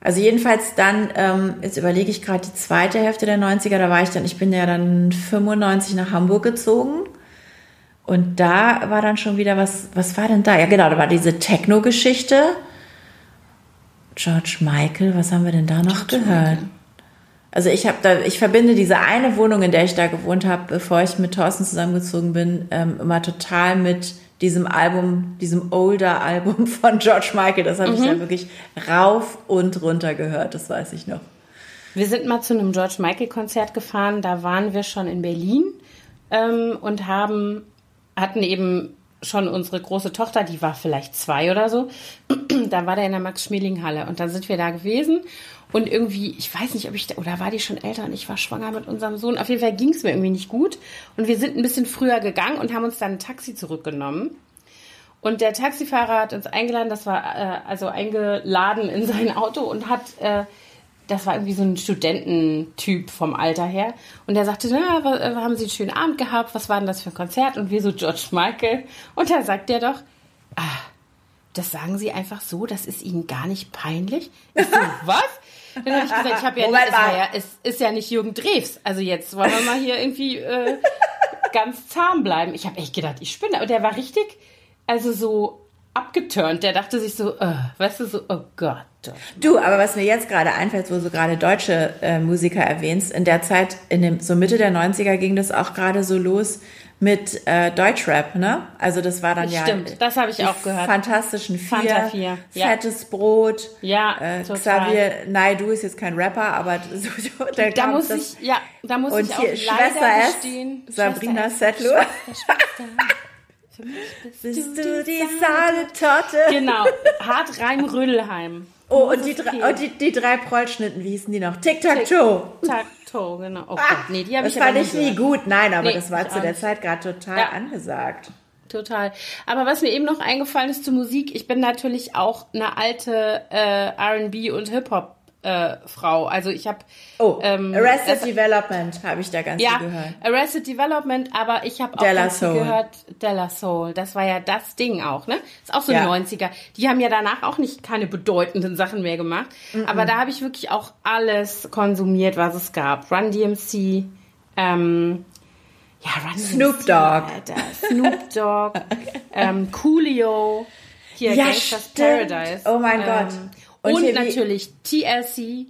Also jedenfalls dann, jetzt überlege ich gerade die zweite Hälfte der 90er, ich bin ja dann 95 nach Hamburg gezogen. Und da war dann schon wieder was war denn da? Ja genau, da war diese Techno-Geschichte. George Michael, was haben wir denn da noch gehört? Also ich verbinde diese eine Wohnung, in der ich da gewohnt habe, bevor ich mit Thorsten zusammengezogen bin, immer total mit diesem Album, diesem Older-Album von George Michael. Das habe ich dann wirklich rauf und runter gehört, das weiß ich noch. Wir sind mal zu einem George Michael-Konzert gefahren, da waren wir schon in Berlin und hatten eben schon unsere große Tochter, die war vielleicht 2 oder so, da war der in der Max-Schmeling-Halle und dann sind wir da gewesen und irgendwie, ich weiß nicht, oder war die schon älter und ich war schwanger mit unserem Sohn, auf jeden Fall ging es mir irgendwie nicht gut und wir sind ein bisschen früher gegangen und haben uns dann ein Taxi zurückgenommen und der Taxifahrer hat uns eingeladen, das war eingeladen in sein Auto und hat... Das war irgendwie so ein Studententyp vom Alter her. Und der sagte, na, haben Sie einen schönen Abend gehabt? Was war denn das für ein Konzert? Und wir so, George Michael. Und da sagt der doch, das sagen Sie einfach so, das ist Ihnen gar nicht peinlich? Ich so, was? Dann habe ich gesagt, es ist ja nicht Jürgen Drews. Also jetzt wollen wir mal hier irgendwie ganz zahm bleiben. Ich habe echt gedacht, ich spinne. Und der war richtig, also so... abgeturnt, der dachte sich so, oh Gott. Du, aber was mir jetzt gerade einfällt, wo du gerade deutsche Musiker erwähnst, in der Zeit, so Mitte der 90er ging das auch gerade so los mit Deutschrap, ne? Also das war dann stimmt, das habe ich auch gehört. Fantastischen Vier, Fettes Brot, Xavier Naidoo ist jetzt kein Rapper, aber da muss ich auch leider gestehen. Sabrina Setlur. Bist du die Sahne Torte? Genau, Hartreim-Rödelheim. Oh, und die 3 Prollschnitten, wie hießen die noch? Tic-Tac-Toe. Tic-Tac-Toe, genau. Oh Gott, nee, die habe ich nicht gehört. Das fand ich nie gut, nein, aber das war zu der Zeit gerade total angesagt. Total. Aber was mir eben noch eingefallen ist zu Musik, ich bin natürlich auch eine alte R&B- und Hip-Hop Frau. Also ich habe... Arrested Development habe ich da ganz viel gehört. Ja, Arrested Development, aber ich habe auch ganz viel gehört. De La Soul. Das war ja das Ding auch, ne? Ist auch so ein 90er. Die haben ja danach auch keine bedeutenden Sachen mehr gemacht. Mm-mm. Aber da habe ich wirklich auch alles konsumiert, was es gab. Run DMC, Snoop Dogg. Snoop Dogg, Coolio, Gangsta's Paradise. Oh mein Gott. Und natürlich TLC,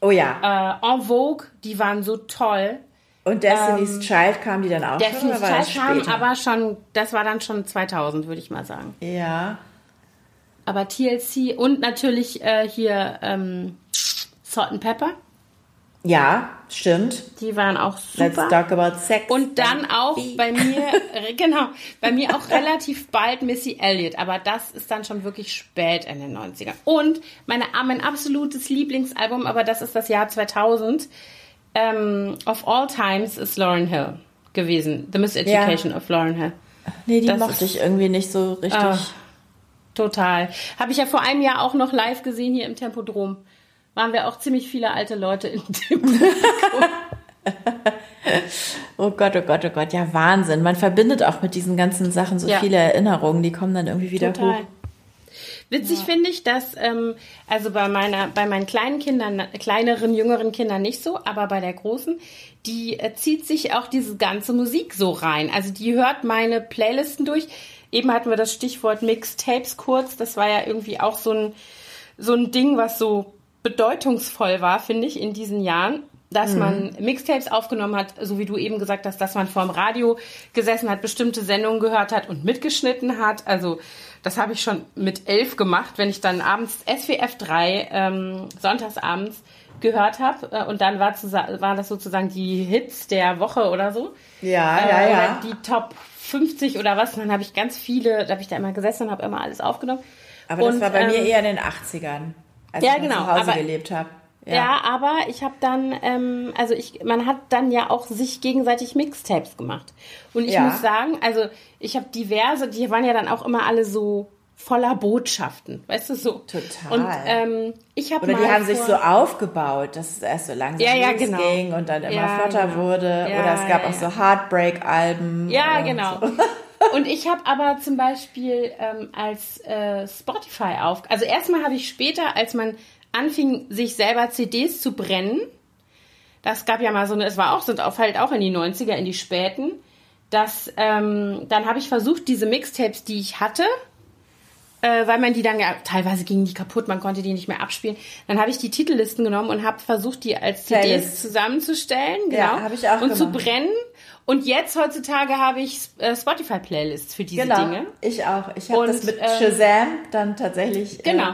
En Vogue, die waren so toll. Und Destiny's Child kamen die dann auch schon? Destiny's Child kam aber schon, das war dann schon 2000, würde ich mal sagen. Ja. Aber TLC und natürlich Salt and Pepper. Ja, stimmt. Die waren auch super. Let's talk about sex. Und dann auch bei mir auch relativ bald Missy Elliott. Aber das ist dann schon wirklich spät in den 90ern. Und mein absolutes Lieblingsalbum, aber das ist das Jahr 2000, Of All Times ist Lauryn Hill gewesen. The Miseducation of Lauryn Hill. Nee, die das mochte ich irgendwie nicht so richtig. Total. Habe ich ja vor einem Jahr auch noch live gesehen hier im Tempodrom. Waren wir auch ziemlich viele alte Leute in dem Publikum. Oh Gott, oh Gott, oh Gott. Ja, Wahnsinn. Man verbindet auch mit diesen ganzen Sachen so viele Erinnerungen. Die kommen dann irgendwie wieder hoch. Witzig finde ich, dass also bei meinen kleinen Kindern, kleineren, jüngeren Kindern nicht so, aber bei der großen, die zieht sich auch diese ganze Musik so rein. Also die hört meine Playlisten durch. Eben hatten wir das Stichwort Mixtapes kurz. Das war ja irgendwie auch so ein Ding, was so bedeutungsvoll war, finde ich, in diesen Jahren, dass man Mixtapes aufgenommen hat, so wie du eben gesagt hast, dass man vorm Radio gesessen hat, bestimmte Sendungen gehört hat und mitgeschnitten hat. Also das habe ich schon mit 11 gemacht, wenn ich dann abends SWF 3 sonntagsabends gehört habe. Und dann waren das sozusagen die Hits der Woche oder so. Ja, oder die Top 50 oder was. Und dann habe ich ganz viele, da habe ich da immer gesessen und habe immer alles aufgenommen. Aber das war bei mir eher in den 80ern, als ich noch zu Hause gelebt habe. Ja, aber ich habe dann, man hat dann ja auch sich gegenseitig Mixtapes gemacht. Und ich muss sagen, also ich habe diverse, die waren ja dann auch immer alle so voller Botschaften, weißt du, so. Total. Und ich habe die haben sich so aufgebaut, dass es erst so langsam ging und dann immer flotter wurde. Ja, oder es gab auch so Heartbreak-Alben. Ja, genau. So. Und ich habe aber zum Beispiel als Spotify also erstmal habe ich später, als man anfing, sich selber CDs zu brennen. Das gab ja mal so eine, es war auch in die 90er, in die späten. Dann habe ich versucht, diese Mixtapes, die ich hatte, weil man die dann, teilweise gingen die kaputt, man konnte die nicht mehr abspielen. Dann habe ich die Titellisten genommen und habe versucht, die als CDs zusammenzustellen. Genau. Ja, habe ich auch gemacht. Und zu brennen. Und jetzt heutzutage habe ich Spotify-Playlists für diese Dinge. Ich auch. Ich habe das mit Shazam dann tatsächlich. Genau.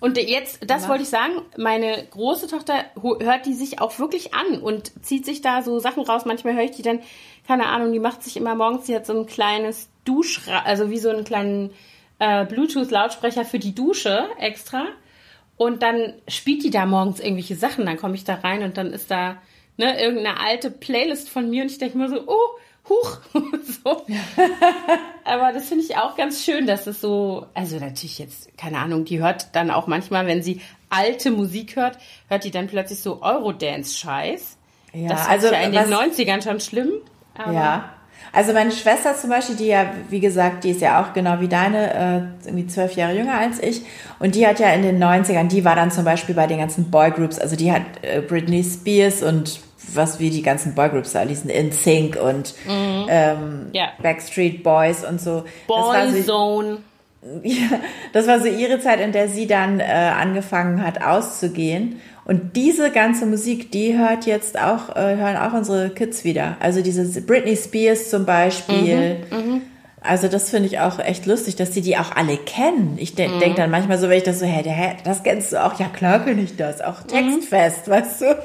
Und jetzt, das wollte ich sagen, meine große Tochter hört die sich auch wirklich an und zieht sich da so Sachen raus. Manchmal höre ich die dann, keine Ahnung, die macht sich immer morgens, die hat so ein kleines also wie so einen kleinen Bluetooth-Lautsprecher für die Dusche extra. Und dann spielt die da morgens irgendwelche Sachen. Dann komme ich da rein und dann ist da irgendeine alte Playlist von mir und ich denke mir so, so. Aber das finde ich auch ganz schön, dass es so, also natürlich jetzt, keine Ahnung, die hört dann auch manchmal, wenn sie alte Musik hört, hört die dann plötzlich so Eurodance-Scheiß. Ja, das war ja in den 90ern schon schlimm. Ja, also meine Schwester zum Beispiel, die ja, wie gesagt, die ist ja auch genau wie deine, irgendwie 12 Jahre jünger als ich. Und die hat ja in den 90ern, die war dann zum Beispiel bei den ganzen Boygroups, also die hat Britney Spears und die ganzen Boygroups da ließen, NSYNC und Backstreet Boys und so. Boyzone. Das war so ihre Zeit, in der sie dann angefangen hat auszugehen. Und diese ganze Musik, die hören auch unsere Kids wieder. Also diese Britney Spears zum Beispiel. Mhm. Also das finde ich auch echt lustig, dass die auch alle kennen. Ich denke dann manchmal so, wenn ich das so, hä, das kennst du auch? Ja, klar kenne ich das, auch textfest, weißt du?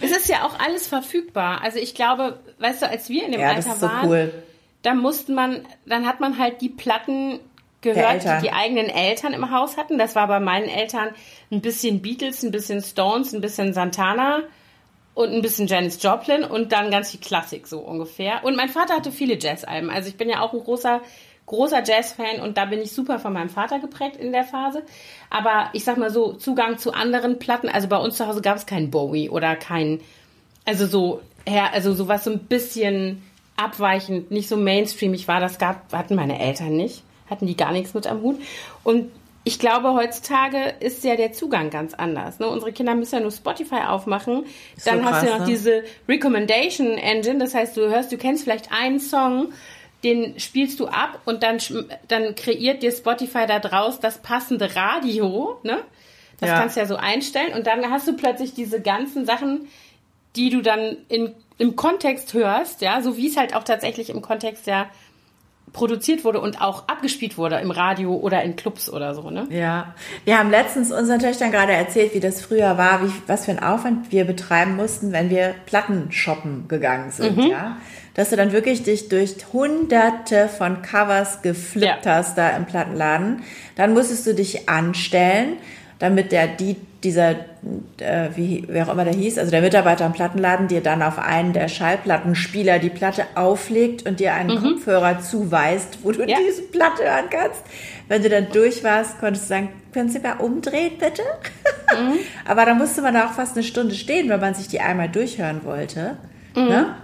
Es ist ja auch alles verfügbar. Also ich glaube, weißt du, als wir in dem Alter waren, da hat man halt die Platten gehört, die die eigenen Eltern im Haus hatten. Das war bei meinen Eltern ein bisschen Beatles, ein bisschen Stones, ein bisschen Santana und ein bisschen Janis Joplin und dann ganz viel Klassik so ungefähr. Und mein Vater hatte viele Jazzalben. Also ich bin ja auch ein großer Jazzfan und da bin ich super von meinem Vater geprägt in der Phase. Aber ich sag mal so, Zugang zu anderen Platten. Also bei uns zu Hause gab es keinen Bowie oder sowas so ein bisschen abweichend, nicht so mainstreamig war. Das hatten meine Eltern nicht. Hatten die gar nichts mit am Hut. Und ich glaube, heutzutage ist ja der Zugang ganz anders. Ne? Unsere Kinder müssen ja nur Spotify aufmachen. Dann hast du ja noch diese Recommendation Engine. Das heißt, du kennst vielleicht einen Song, den spielst du ab und dann kreiert dir Spotify da draus das passende Radio. Ne? Das kannst du ja so einstellen. Und dann hast du plötzlich diese ganzen Sachen, die du dann im Kontext hörst. Ja? So wie es halt auch tatsächlich im Kontext produziert wurde und auch abgespielt wurde im Radio oder in Clubs oder so, ne? Ja. Wir haben letztens unseren Töchtern gerade erzählt, wie das früher war, was für einen Aufwand wir betreiben mussten, wenn wir Platten shoppen gegangen sind, ja? Dass du dann wirklich dich durch hunderte von Covers geflippt hast da im Plattenladen. Dann musstest du dich anstellen, damit wie auch immer der hieß, also der Mitarbeiter im Plattenladen, dir dann auf einen der Schallplattenspieler die Platte auflegt und dir einen Kopfhörer zuweist, wo du diese Platte hören kannst. Wenn du dann durch warst, konntest du sagen, können Sie mal umdrehen, bitte? Aber da musste man auch fast eine Stunde stehen, wenn man sich die einmal durchhören wollte. Ne?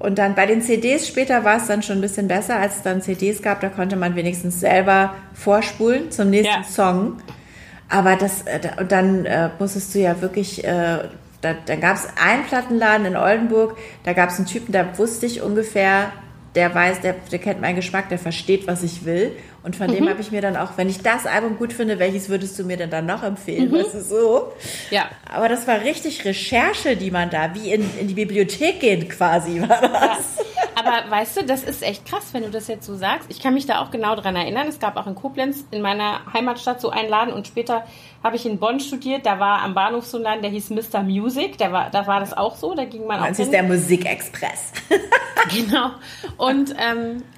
Und dann bei den CDs später war es dann schon ein bisschen besser, als es dann CDs gab. Da konnte man wenigstens selber vorspulen zum nächsten Song. Aber und dann musstest du ja wirklich, dann gab es einen Plattenladen in Oldenburg, da gab es einen Typen, da wusste ich ungefähr, der weiß, der kennt meinen Geschmack, der versteht, was ich will. Und von dem habe ich mir dann auch, wenn ich das Album gut finde, welches würdest du mir denn dann noch empfehlen? Weißt du, so? Ja. Aber das war richtig Recherche, die man da, wie in die Bibliothek gehen quasi, war das. Ja. Aber weißt du, das ist echt krass, wenn du das jetzt so sagst. Ich kann mich da auch genau dran erinnern. Es gab auch in Koblenz, in meiner Heimatstadt, so einen Laden. Und später habe ich in Bonn studiert. Da war am Bahnhof so ein Laden, der hieß Mr. Music. Da war das auch so. Da ging man auch hin. Das ist der Musikexpress. Genau. Und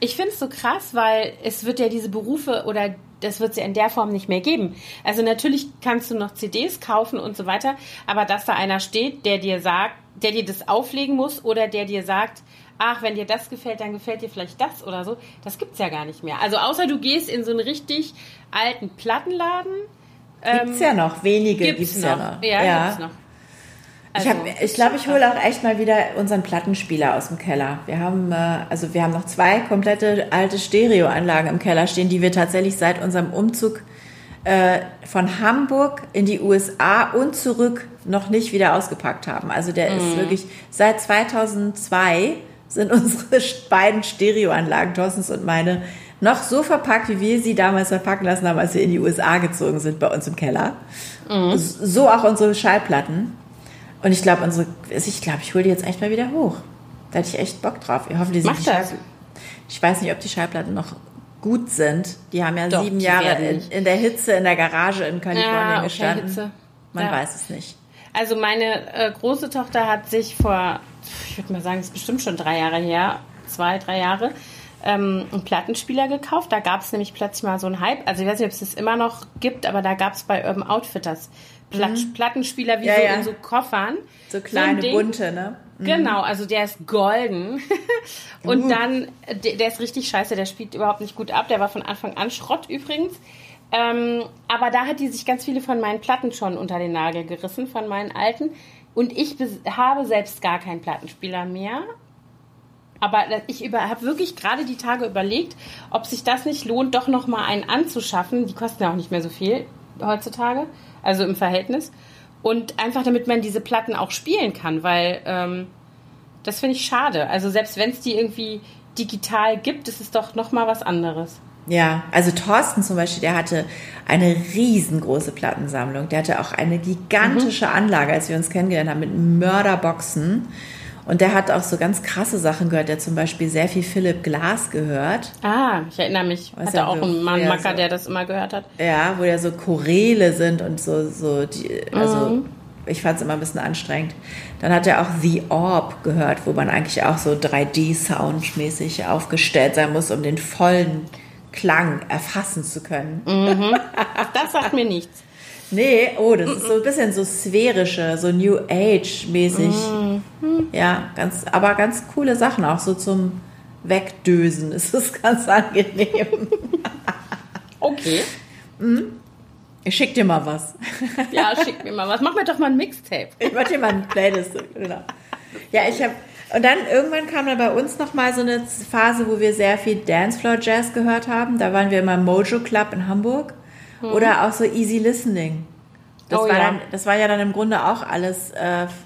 ich finde es so krass, weil es wird ja diese Berufe oder das wird es ja in der Form nicht mehr geben. Also natürlich kannst du noch CDs kaufen und so weiter. Aber dass da einer steht, der dir sagt, der dir das auflegen muss oder der dir sagt, ach, wenn dir das gefällt, dann gefällt dir vielleicht das oder so. Das gibt's ja gar nicht mehr. Also außer du gehst in so einen richtig alten Plattenladen. Gibt's ja noch, wenige gibt's noch. Ja, noch. Ja, gibt's noch. Also, ich glaube, ich hole auch echt mal wieder unseren Plattenspieler aus dem Keller. Wir haben noch zwei komplette alte Stereoanlagen im Keller stehen, die wir tatsächlich seit unserem Umzug von Hamburg in die USA und zurück noch nicht wieder ausgepackt haben. Also der ist wirklich seit 2002 sind unsere beiden Stereoanlagen, Thorstens und meine, noch so verpackt, wie wir sie damals verpacken lassen haben, als wir in die USA gezogen sind, bei uns im Keller. Mhm. So auch unsere Schallplatten. Und ich hole die jetzt echt mal wieder hoch. Da hatte ich echt Bock drauf. Ich hoffe, die sind ich weiß nicht, ob die Schallplatten noch gut sind. Die haben ja 7 Jahre in der Hitze in der Garage in Kalifornien gestanden. Hitze. Man weiß es nicht. Also meine große Tochter hat sich vor, ich würde mal sagen, das ist bestimmt schon 3 Jahre her, 2, 3 Jahre, einen Plattenspieler gekauft. Da gab es nämlich plötzlich mal so einen Hype. Also ich weiß nicht, ob es das immer noch gibt, aber da gab es bei Urban Outfitters Plattenspieler wie in so Koffern. So kleine, bunte, ne? Mhm. Genau, also der ist golden. Und dann, der ist richtig scheiße, der spielt überhaupt nicht gut ab. Der war von Anfang an Schrott übrigens. Aber da hat die sich ganz viele von meinen Platten schon unter den Nagel gerissen, von meinen alten. Und ich habe selbst gar keinen Plattenspieler mehr. Aber ich habe wirklich gerade die Tage überlegt, ob sich das nicht lohnt, doch nochmal einen anzuschaffen. Die kosten ja auch nicht mehr so viel heutzutage, also im Verhältnis. Und einfach, damit man diese Platten auch spielen kann, weil das finde ich schade. Also selbst wenn es die irgendwie digital gibt, ist es doch nochmal was anderes. Ja, also Thorsten zum Beispiel, der hatte eine riesengroße Plattensammlung. Der hatte auch eine gigantische Anlage, als wir uns kennengelernt haben, mit Mörderboxen. Und der hat auch so ganz krasse Sachen gehört. Der hat zum Beispiel sehr viel Philipp Glass gehört. Ah, ich erinnere mich. Hatte auch einen Mann Macker, der das immer gehört hat. Ja, wo ja so Choräle sind und so die, also ich fand es immer ein bisschen anstrengend. Dann hat er auch The Orb gehört, wo man eigentlich auch so 3D-Sound-mäßig aufgestellt sein muss, um den vollen Klang erfassen zu können. Das sagt mir nichts. Nee, das ist so ein bisschen so sphärische, so New Age-mäßig. Ja, aber ganz coole Sachen, auch so zum Wegdösen ist es ganz angenehm. Okay. Ich schick dir mal was. Ja, schick mir mal was. Mach mir doch mal ein Mixtape. Ich mach dir mal eine Playlist. Genau. Ja, und dann irgendwann kam dann bei uns nochmal so eine Phase, wo wir sehr viel Dancefloor-Jazz gehört haben. Da waren wir immer im Mojo Club in Hamburg. Oder auch so Easy Listening. Das war ja dann im Grunde auch alles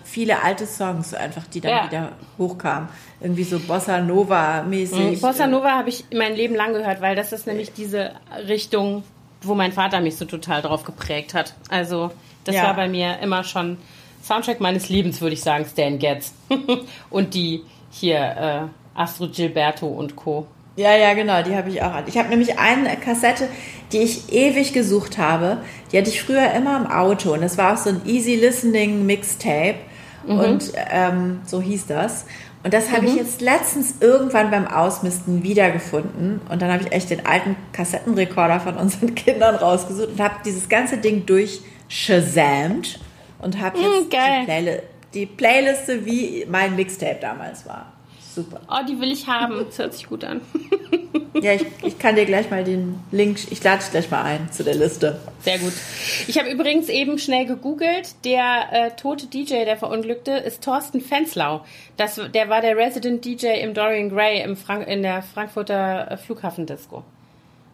viele alte Songs, einfach die dann wieder hochkamen. Irgendwie so Bossa Nova-mäßig. Bossa Nova habe ich mein Leben lang gehört, weil das ist nämlich diese Richtung, wo mein Vater mich so total drauf geprägt hat. Also das war bei mir immer schon Soundtrack meines Lebens, würde ich sagen, Stan Getz. Und die hier Astrid Gilberto und Co. Ja, genau, die habe ich auch. Ich habe nämlich eine Kassette, die ich ewig gesucht habe. Die hatte ich früher immer im Auto. Und das war auch so ein Easy-Listening-Mixtape. Und so hieß das. Und das habe ich jetzt letztens irgendwann beim Ausmisten wiedergefunden. Und dann habe ich echt den alten Kassettenrekorder von unseren Kindern rausgesucht und habe dieses ganze Ding durch shazamt und habe jetzt die Playliste, wie mein Mixtape damals war. Super. Oh, die will ich haben. Das hört sich gut an. Ja, ich kann dir gleich mal den Link, ich lade dich gleich mal ein zu der Liste. Sehr gut. Ich habe übrigens eben schnell gegoogelt, der tote DJ, der verunglückte, ist Thorsten Fenzlau. Der war der Resident DJ im Dorian Gray in der Frankfurter Flughafendisco.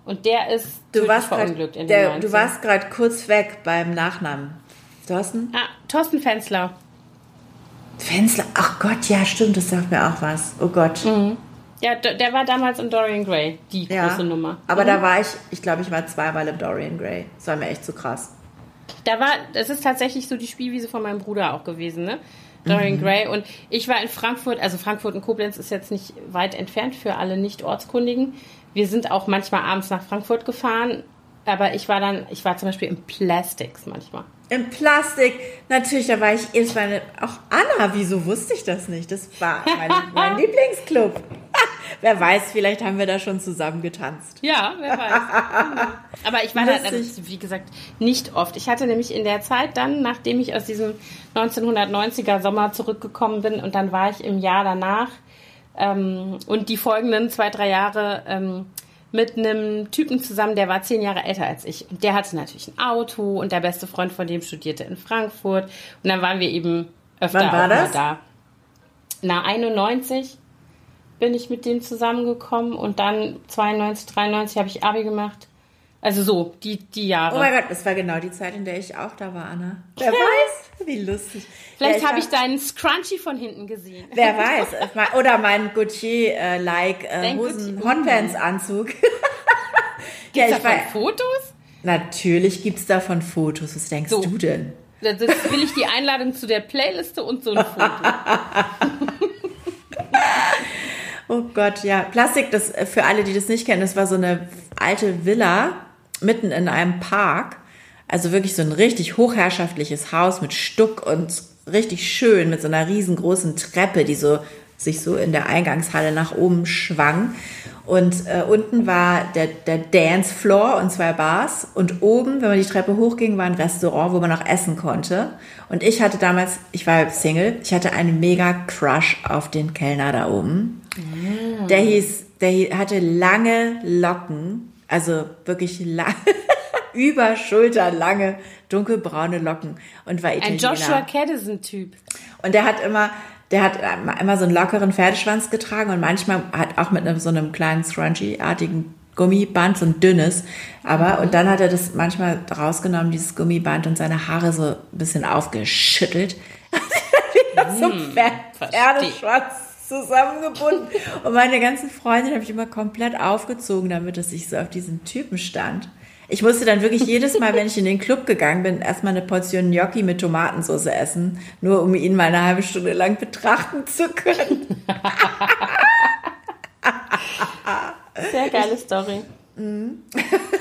Und der ist verunglückt in den 90ern. Du warst gerade kurz weg beim Nachnamen. Thorsten? Ah, Thorsten Fenzlau. Fenzler, ach Gott, ja, stimmt, das sagt mir auch was. Oh Gott. Mhm. Ja, der war damals im Dorian Gray, die große Nummer. Aber da war ich glaube, ich war zweimal im Dorian Gray. Das war mir echt zu krass. Das ist tatsächlich so die Spielwiese von meinem Bruder auch gewesen, ne? Dorian Gray. Und ich war in Frankfurt, also Frankfurt und Koblenz ist jetzt nicht weit entfernt für alle Nicht-Ortskundigen. Wir sind auch manchmal abends nach Frankfurt gefahren, aber ich war zum Beispiel im Plastics manchmal. Im Plastik, natürlich, da war ich erst meine, auch Anna, wieso wusste ich das nicht? Das war mein Lieblingsclub. Wer weiß, vielleicht haben wir da schon zusammen getanzt. Ja, wer weiß. Aber ich war da, wie gesagt, nicht oft. Ich hatte nämlich in der Zeit dann, nachdem ich aus diesem 1990er Sommer zurückgekommen bin und dann war ich im Jahr danach und die folgenden 2-3 Jahre mit einem Typen zusammen, der war 10 Jahre älter als ich. Und der hatte natürlich ein Auto und der beste Freund von dem studierte in Frankfurt. Und dann waren wir eben öfter mal da. Na, 91 bin ich mit dem zusammengekommen und dann 92, 93 habe ich Abi gemacht. Also so, die Jahre. Oh mein Gott, das war genau die Zeit, in der ich auch da war, Anna. Wer weiß, wie lustig. Vielleicht habe ich deinen Scrunchie von hinten gesehen. Wer weiß. Oder meinen Gaultier-like Hotpants-Anzug. Gibt es davon Fotos? Natürlich gibt es davon Fotos. Was denkst du denn? Das will ich die Einladung zu der Playliste und so ein Foto. Oh Gott, ja. Plastik, das für alle, die das nicht kennen, das war so eine alte Villa mitten in einem Park. Also wirklich so ein richtig hochherrschaftliches Haus mit Stuck und richtig schön mit so einer riesengroßen Treppe, die sich so in der Eingangshalle nach oben schwang. Und unten war der Dancefloor und 2 Bars. Und oben, wenn man die Treppe hochging, war ein Restaurant, wo man auch essen konnte. Und ich hatte damals, ich war Single, ich hatte einen mega Crush auf den Kellner da oben. Mm. Der hatte lange Locken, also wirklich über schulterlange, dunkelbraune Locken und war Italiener. Ein Joshua Caddison-Typ. Und der hat immer so einen lockeren Pferdeschwanz getragen und manchmal hat auch mit so einem kleinen Scrunchie-artigen Gummiband, so ein dünnes, aber und dann hat er das manchmal rausgenommen, dieses Gummiband und seine Haare so ein bisschen aufgeschüttelt. So ein Pferdeschwanz zusammengebunden und meine ganzen Freundinnen habe ich immer komplett aufgezogen, damit dass ich so auf diesen Typen stand. Ich musste dann wirklich jedes Mal, wenn ich in den Club gegangen bin, erstmal eine Portion Gnocchi mit Tomatensauce essen, nur um ihn mal eine halbe Stunde lang betrachten zu können. Sehr geile Story.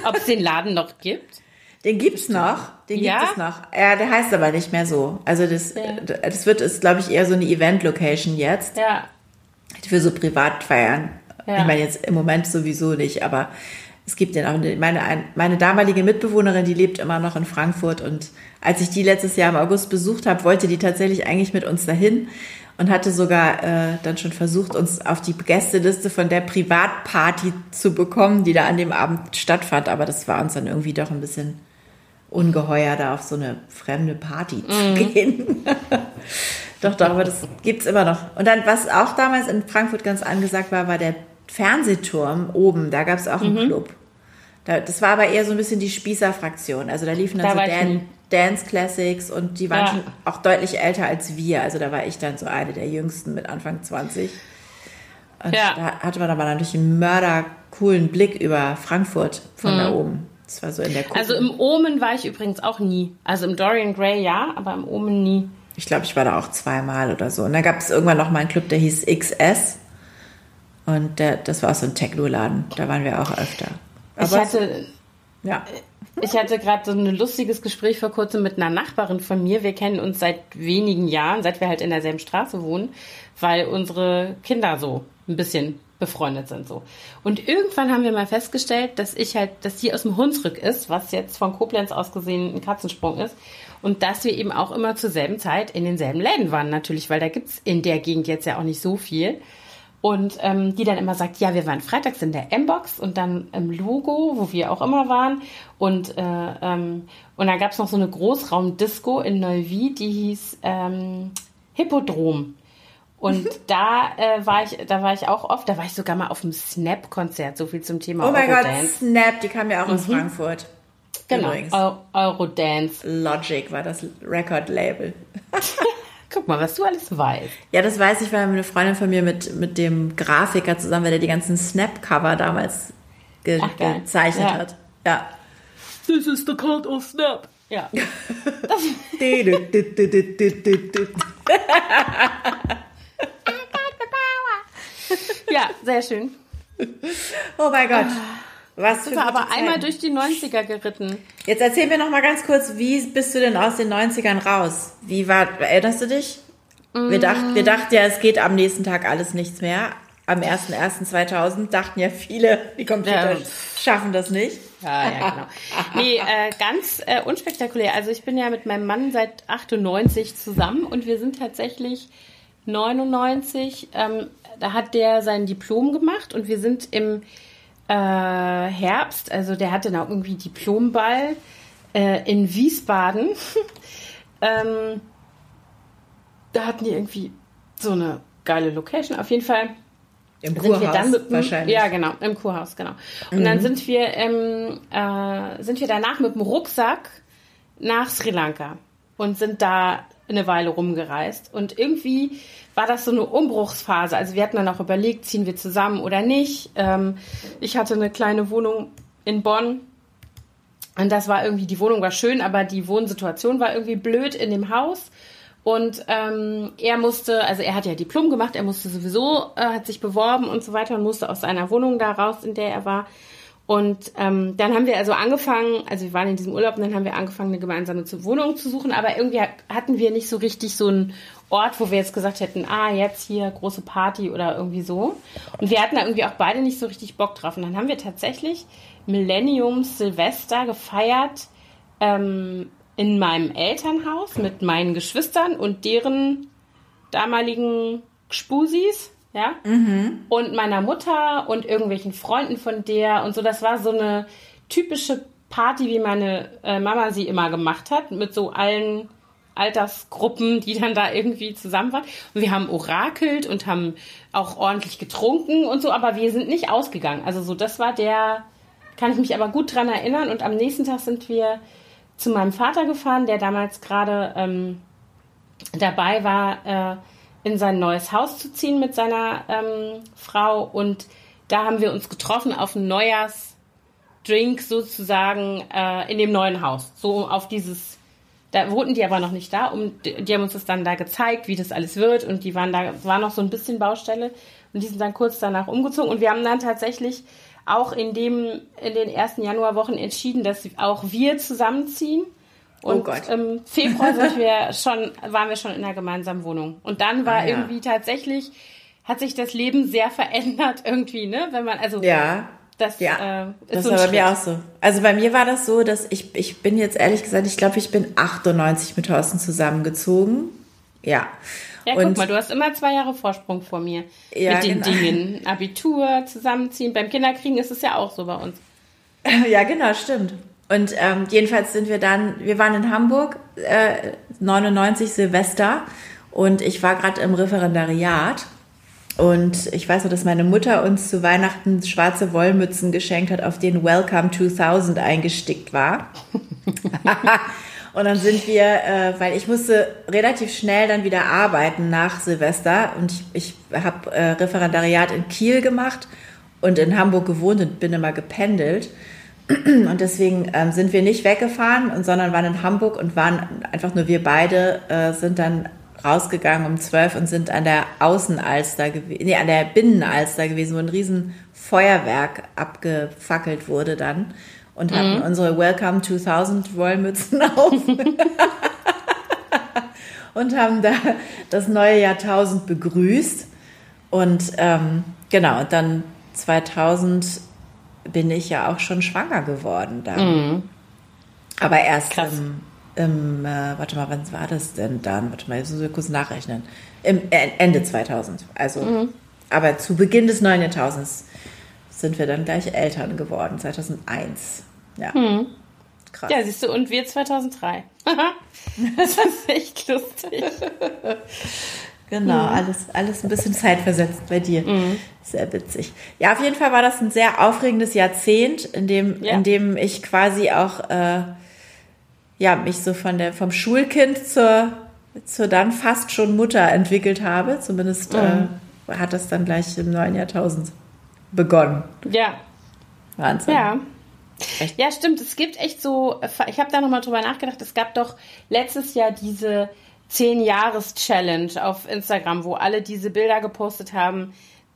Ob es den Laden noch gibt? Den gibt's noch. Den gibt es noch. Ja, der heißt aber nicht mehr so. Also das ist, glaube ich, eher so eine Event-Location jetzt. Ja. Für so Privatfeiern. Ja. Ich meine jetzt im Moment sowieso nicht, aber es gibt den auch. Meine damalige Mitbewohnerin, die lebt immer noch in Frankfurt und als ich die letztes Jahr im August besucht habe, wollte die tatsächlich eigentlich mit uns dahin und hatte sogar dann schon versucht, uns auf die Gästeliste von der Privatparty zu bekommen, die da an dem Abend stattfand, aber das war uns dann irgendwie doch ein bisschen ungeheuer, da auf so eine fremde Party zu gehen. doch, aber das gibt's immer noch. Und dann, was auch damals in Frankfurt ganz angesagt war, war der Fernsehturm oben, da gab es auch einen Club. Das war aber eher so ein bisschen die Spießer-Fraktion. Also da liefen dann so Dance-Classics und die waren schon auch deutlich älter als wir. Also da war ich dann so eine der Jüngsten mit Anfang 20. Und da hatte man aber natürlich einen mördercoolen Blick über Frankfurt von da oben. Das war so in der Kuppel. Also im Omen war ich übrigens auch nie. Also im Dorian Gray ja, aber im Omen nie. Ich glaube, ich war da auch zweimal oder so. Und da gab es irgendwann noch mal einen Club, der hieß XS. Und das war auch so ein Techno-Laden. Da waren wir auch öfter. Aber ich hatte gerade so ein lustiges Gespräch vor kurzem mit einer Nachbarin von mir. Wir kennen uns seit wenigen Jahren, seit wir halt in derselben Straße wohnen, weil unsere Kinder so ein bisschen befreundet sind, so. Und irgendwann haben wir mal festgestellt, dass sie aus dem Hunsrück ist, was jetzt von Koblenz aus gesehen ein Katzensprung ist. Und dass wir eben auch immer zur selben Zeit in denselben Läden waren, natürlich, weil da gibt's in der Gegend jetzt ja auch nicht so viel. Und die dann immer sagt, ja, wir waren freitags in der M-Box und dann im Logo, wo wir auch immer waren. Und dann gab's noch so eine Großraumdisco in Neuwied, die hieß Hippodrom. Und da war ich auch oft, da war ich sogar mal auf dem Snap-Konzert, so viel zum Thema Eurodance. Oh mein Gott, Snap, die kam ja auch aus Frankfurt. Genau, Eurodance. Logic war das Record-Label. Guck mal, was du alles weißt. Ja, das weiß ich, weil eine Freundin von mir mit dem Grafiker zusammen war, der die ganzen Snap-Cover damals gezeichnet hat. Ja. This is the cult of Snap. Ja. Ja, sehr schön. Oh mein Gott. Was für aber einmal durch die 90er geritten. Jetzt erzähl mir noch mal ganz kurz, wie bist du denn aus den 90ern raus? Erinnerst du dich? Wir dachten ja, es geht am nächsten Tag alles nichts mehr. Am 01.01.2000 dachten ja viele, die Computer schaffen das nicht. Ja, genau. Nee, ganz unspektakulär. Also ich bin ja mit meinem Mann seit 98 zusammen und wir sind tatsächlich 99, da hat der sein Diplom gemacht und wir sind im Herbst, also der hatte noch irgendwie Diplomball in Wiesbaden. Da hatten die irgendwie so eine geile Location. Auf jeden Fall im Kurhaus wahrscheinlich. Ja, genau, im Kurhaus, genau. Und dann sind wir danach mit dem Rucksack nach Sri Lanka und sind da eine Weile rumgereist. Und irgendwie war das so eine Umbruchsphase. Also wir hatten dann auch überlegt, ziehen wir zusammen oder nicht. Ich hatte eine kleine Wohnung in Bonn. Und das war irgendwie, die Wohnung war schön, aber die Wohnsituation war irgendwie blöd in dem Haus. Und er musste, also er hat ja Diplom gemacht, er musste sowieso, hat sich beworben und so weiter und musste aus seiner Wohnung da raus, in der er war. Und dann haben wir also angefangen, also wir waren in diesem Urlaub und dann haben wir angefangen, eine gemeinsame Wohnung zu suchen, aber irgendwie hatten wir nicht so richtig so einen Ort, wo wir jetzt gesagt hätten, jetzt hier große Party oder irgendwie so. Und wir hatten da irgendwie auch beide nicht so richtig Bock drauf. Und dann haben wir tatsächlich Millennium Silvester gefeiert in meinem Elternhaus mit meinen Geschwistern und deren damaligen Gspusis. Ja, und meiner Mutter und irgendwelchen Freunden von der und so. Das war so eine typische Party, wie meine Mama sie immer gemacht hat, mit so allen Altersgruppen, die dann da irgendwie zusammen waren. Und wir haben orakelt und haben auch ordentlich getrunken und so, aber wir sind nicht ausgegangen. Also so, das war der, kann ich mich aber gut dran erinnern. Und am nächsten Tag sind wir zu meinem Vater gefahren, der damals gerade dabei war, in sein neues Haus zu ziehen mit seiner Frau. Und da haben wir uns getroffen auf einen Neujahrsdrink sozusagen in dem neuen Haus. So auf dieses, da wohnten die aber noch nicht da. Die haben uns das dann da gezeigt, wie das alles wird. Und die waren da, war noch so ein bisschen Baustelle. Und die sind dann kurz danach umgezogen. Und wir haben dann tatsächlich auch in den ersten Januarwochen entschieden, dass auch wir zusammenziehen. Und im Februar waren wir schon in einer gemeinsamen Wohnung. Und dann war irgendwie tatsächlich, hat sich das Leben sehr verändert irgendwie, ne? Wenn man, also, das war bei mir auch so. Also bei mir war das so, dass ich bin jetzt ehrlich gesagt, ich glaube, ich bin 98 mit Thorsten zusammengezogen. Ja. Ja, guck mal, du hast immer 2 Jahre Vorsprung vor mir. Ja, mit den Dingen. Abitur, zusammenziehen. Beim Kinderkriegen ist es ja auch so bei uns. Ja, genau, stimmt. Und jedenfalls sind wir dann, wir waren in Hamburg, 99 Silvester und ich war gerade im Referendariat und ich weiß noch, dass meine Mutter uns zu Weihnachten schwarze Wollmützen geschenkt hat, auf denen Welcome 2000 eingestickt war. Und dann sind wir, weil ich musste relativ schnell dann wieder arbeiten nach Silvester und ich habe Referendariat in Kiel gemacht und in Hamburg gewohnt und bin immer gependelt. Und deswegen sind wir nicht weggefahren, sondern waren in Hamburg und waren einfach nur wir beide, sind dann rausgegangen um 12 und sind an der Außenalster gewesen, nee, an der Binnenalster gewesen, wo ein riesen Feuerwerk abgefackelt wurde dann und hatten unsere Welcome 2000 Wollmützen auf und haben da das neue Jahrtausend begrüßt. Und genau, dann 2000 bin ich ja auch schon schwanger geworden dann. Mhm. Aber erst krass. Warte mal, wann war das denn dann? Warte mal, jetzt müssen wir kurz nachrechnen. Ende 2000, also. Mhm. Aber zu Beginn des neuen Jahrtausends sind wir dann gleich Eltern geworden, 2001. Ja, mhm. Krass. Ja, siehst du, und wir 2003. Das ist echt lustig. Genau, alles ein bisschen zeitversetzt bei dir. Mhm. Sehr witzig. Ja, auf jeden Fall war das ein sehr aufregendes Jahrzehnt, in dem ich quasi auch mich so vom Schulkind zur dann fast schon Mutter entwickelt habe. Zumindest hat das dann gleich im neuen Jahrtausend begonnen. Ja. Wahnsinn. Ja. Echt? Ja, stimmt. Es gibt echt so, ich habe da nochmal drüber nachgedacht, es gab doch letztes Jahr diese 10-Jahres-Challenge auf Instagram, wo alle diese Bilder gepostet haben,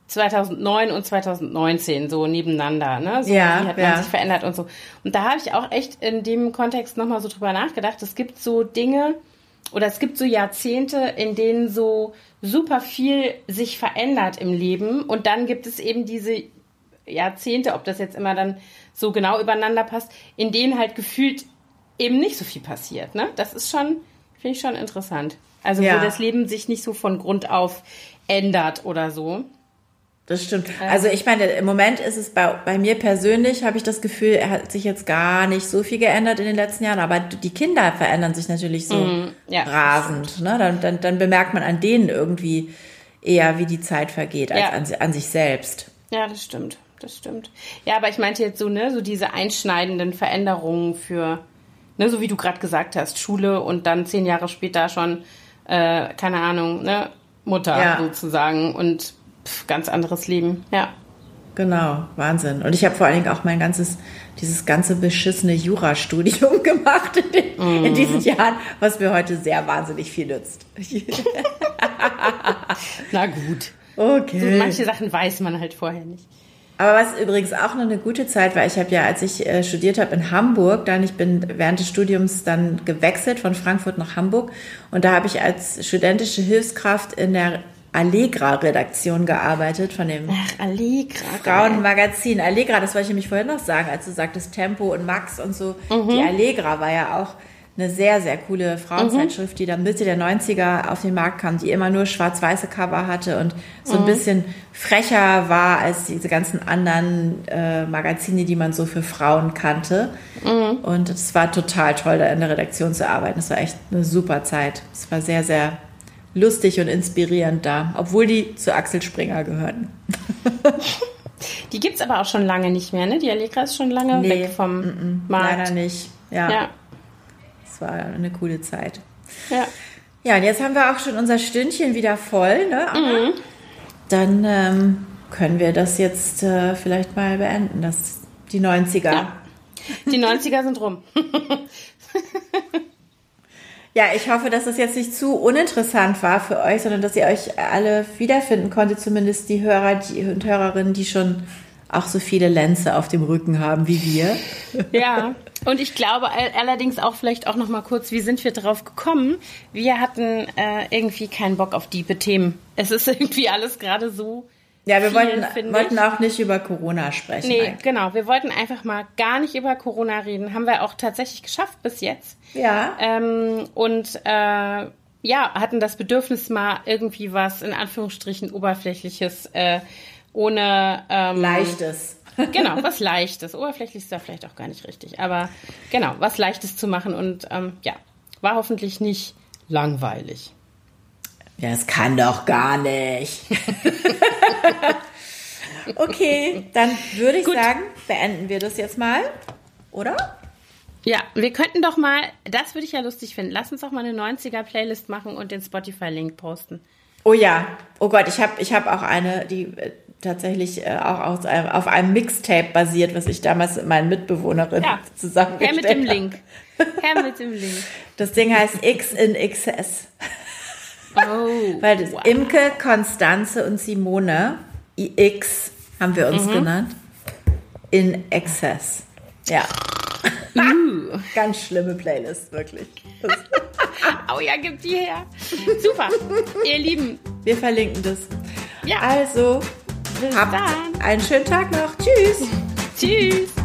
2009 und 2019, so nebeneinander, ne? So, ja, wie hat man sich verändert und so. Und da habe ich auch echt in dem Kontext nochmal so drüber nachgedacht. Es gibt so Dinge oder es gibt so Jahrzehnte, in denen so super viel sich verändert im Leben. Und dann gibt es eben diese Jahrzehnte, ob das jetzt immer dann so genau übereinander passt, in denen halt gefühlt eben nicht so viel passiert, ne? Das ist schon, finde ich schon interessant. Also wo das Leben sich nicht so von Grund auf ändert oder so. Das stimmt. Also ich meine, im Moment ist es bei mir persönlich, habe ich das Gefühl, hat sich jetzt gar nicht so viel geändert in den letzten Jahren, aber die Kinder verändern sich natürlich so rasend. Ne? Dann bemerkt man an denen irgendwie eher, wie die Zeit vergeht, als an sich selbst. Ja, das stimmt. Das stimmt. Ja, aber ich meinte jetzt so, ne, so diese einschneidenden Veränderungen für, ne, so wie du gerade gesagt hast, Schule und dann 10 Jahre später schon, keine Ahnung, ne, Mutter sozusagen und ganz anderes Leben, ja. Genau, Wahnsinn. Und ich habe vor allen Dingen auch mein dieses ganze beschissene Jurastudium gemacht in diesen Jahren, was mir heute sehr wahnsinnig viel nützt. Na gut. Okay. So manche Sachen weiß man halt vorher nicht. Aber was übrigens auch noch eine gute Zeit war, ich habe ja, als ich studiert habe in Hamburg, ich bin während des Studiums dann gewechselt von Frankfurt nach Hamburg und da habe ich als studentische Hilfskraft in der Allegra-Redaktion gearbeitet, von dem Frauenmagazin. Allegra, das wollte ich nämlich vorhin noch sagen, als du sagtest Tempo und Max und so. Mhm. Die Allegra war ja auch eine sehr, sehr coole Frauenzeitschrift, die dann Mitte der 90er auf den Markt kam, die immer nur schwarz-weiße Cover hatte und so ein bisschen frecher war als diese ganzen anderen Magazine, die man so für Frauen kannte. Mhm. Und es war total toll, da in der Redaktion zu arbeiten. Es war echt eine super Zeit. Es war sehr, sehr lustig und inspirierend da, obwohl die zu Axel Springer gehörten. Die gibt's aber auch schon lange nicht mehr, ne? Die Allegra ist schon lange weg vom Markt. Leider nicht, ja. War eine coole Zeit. Ja. Ja, und jetzt haben wir auch schon unser Stündchen wieder voll, ne? Mhm. Dann können wir das jetzt vielleicht mal beenden, das die 90er. Ja. Die 90er sind rum. Ja, ich hoffe, dass das jetzt nicht zu uninteressant war für euch, sondern dass ihr euch alle wiederfinden konntet, zumindest die Hörer und Hörerinnen, die schon auch so viele Lenze auf dem Rücken haben wie wir. Ja, und ich glaube allerdings auch vielleicht auch noch mal kurz, wie sind wir drauf gekommen? Wir hatten irgendwie keinen Bock auf diebe Themen. Es ist irgendwie alles gerade so. Ja, wir wollten auch nicht über Corona sprechen. Nee, eigentlich. Genau. Wir wollten einfach mal gar nicht über Corona reden. Haben wir auch tatsächlich geschafft bis jetzt. Ja. Hatten das Bedürfnis mal irgendwie was, in Anführungsstrichen, Oberflächliches, ohne Leichtes. Genau, was Leichtes. Oberflächlich ist da vielleicht auch gar nicht richtig. Aber genau, was Leichtes zu machen. Und war hoffentlich nicht langweilig. Ja, das kann doch gar nicht. Okay, dann würde ich sagen, beenden wir das jetzt mal, oder? Ja, wir könnten doch mal, das würde ich ja lustig finden, lass uns doch mal eine 90er-Playlist machen und den Spotify-Link posten. Oh ja, oh Gott, ich hab auch eine, die tatsächlich auch auf einem Mixtape basiert, was ich damals mit meinen Mitbewohnerinnen zusammengestellt habe. Her mit dem Link. Das Ding heißt X in XS. Oh, weil das Imke, Konstanze und Simone, IX haben wir uns genannt, in Excess. Ja. Ganz schlimme Playlist, wirklich. Oh ja, gib die her. Super, ihr Lieben. Wir verlinken das. Ja. Also, bis dann. Einen schönen Tag noch. Tschüss. Tschüss.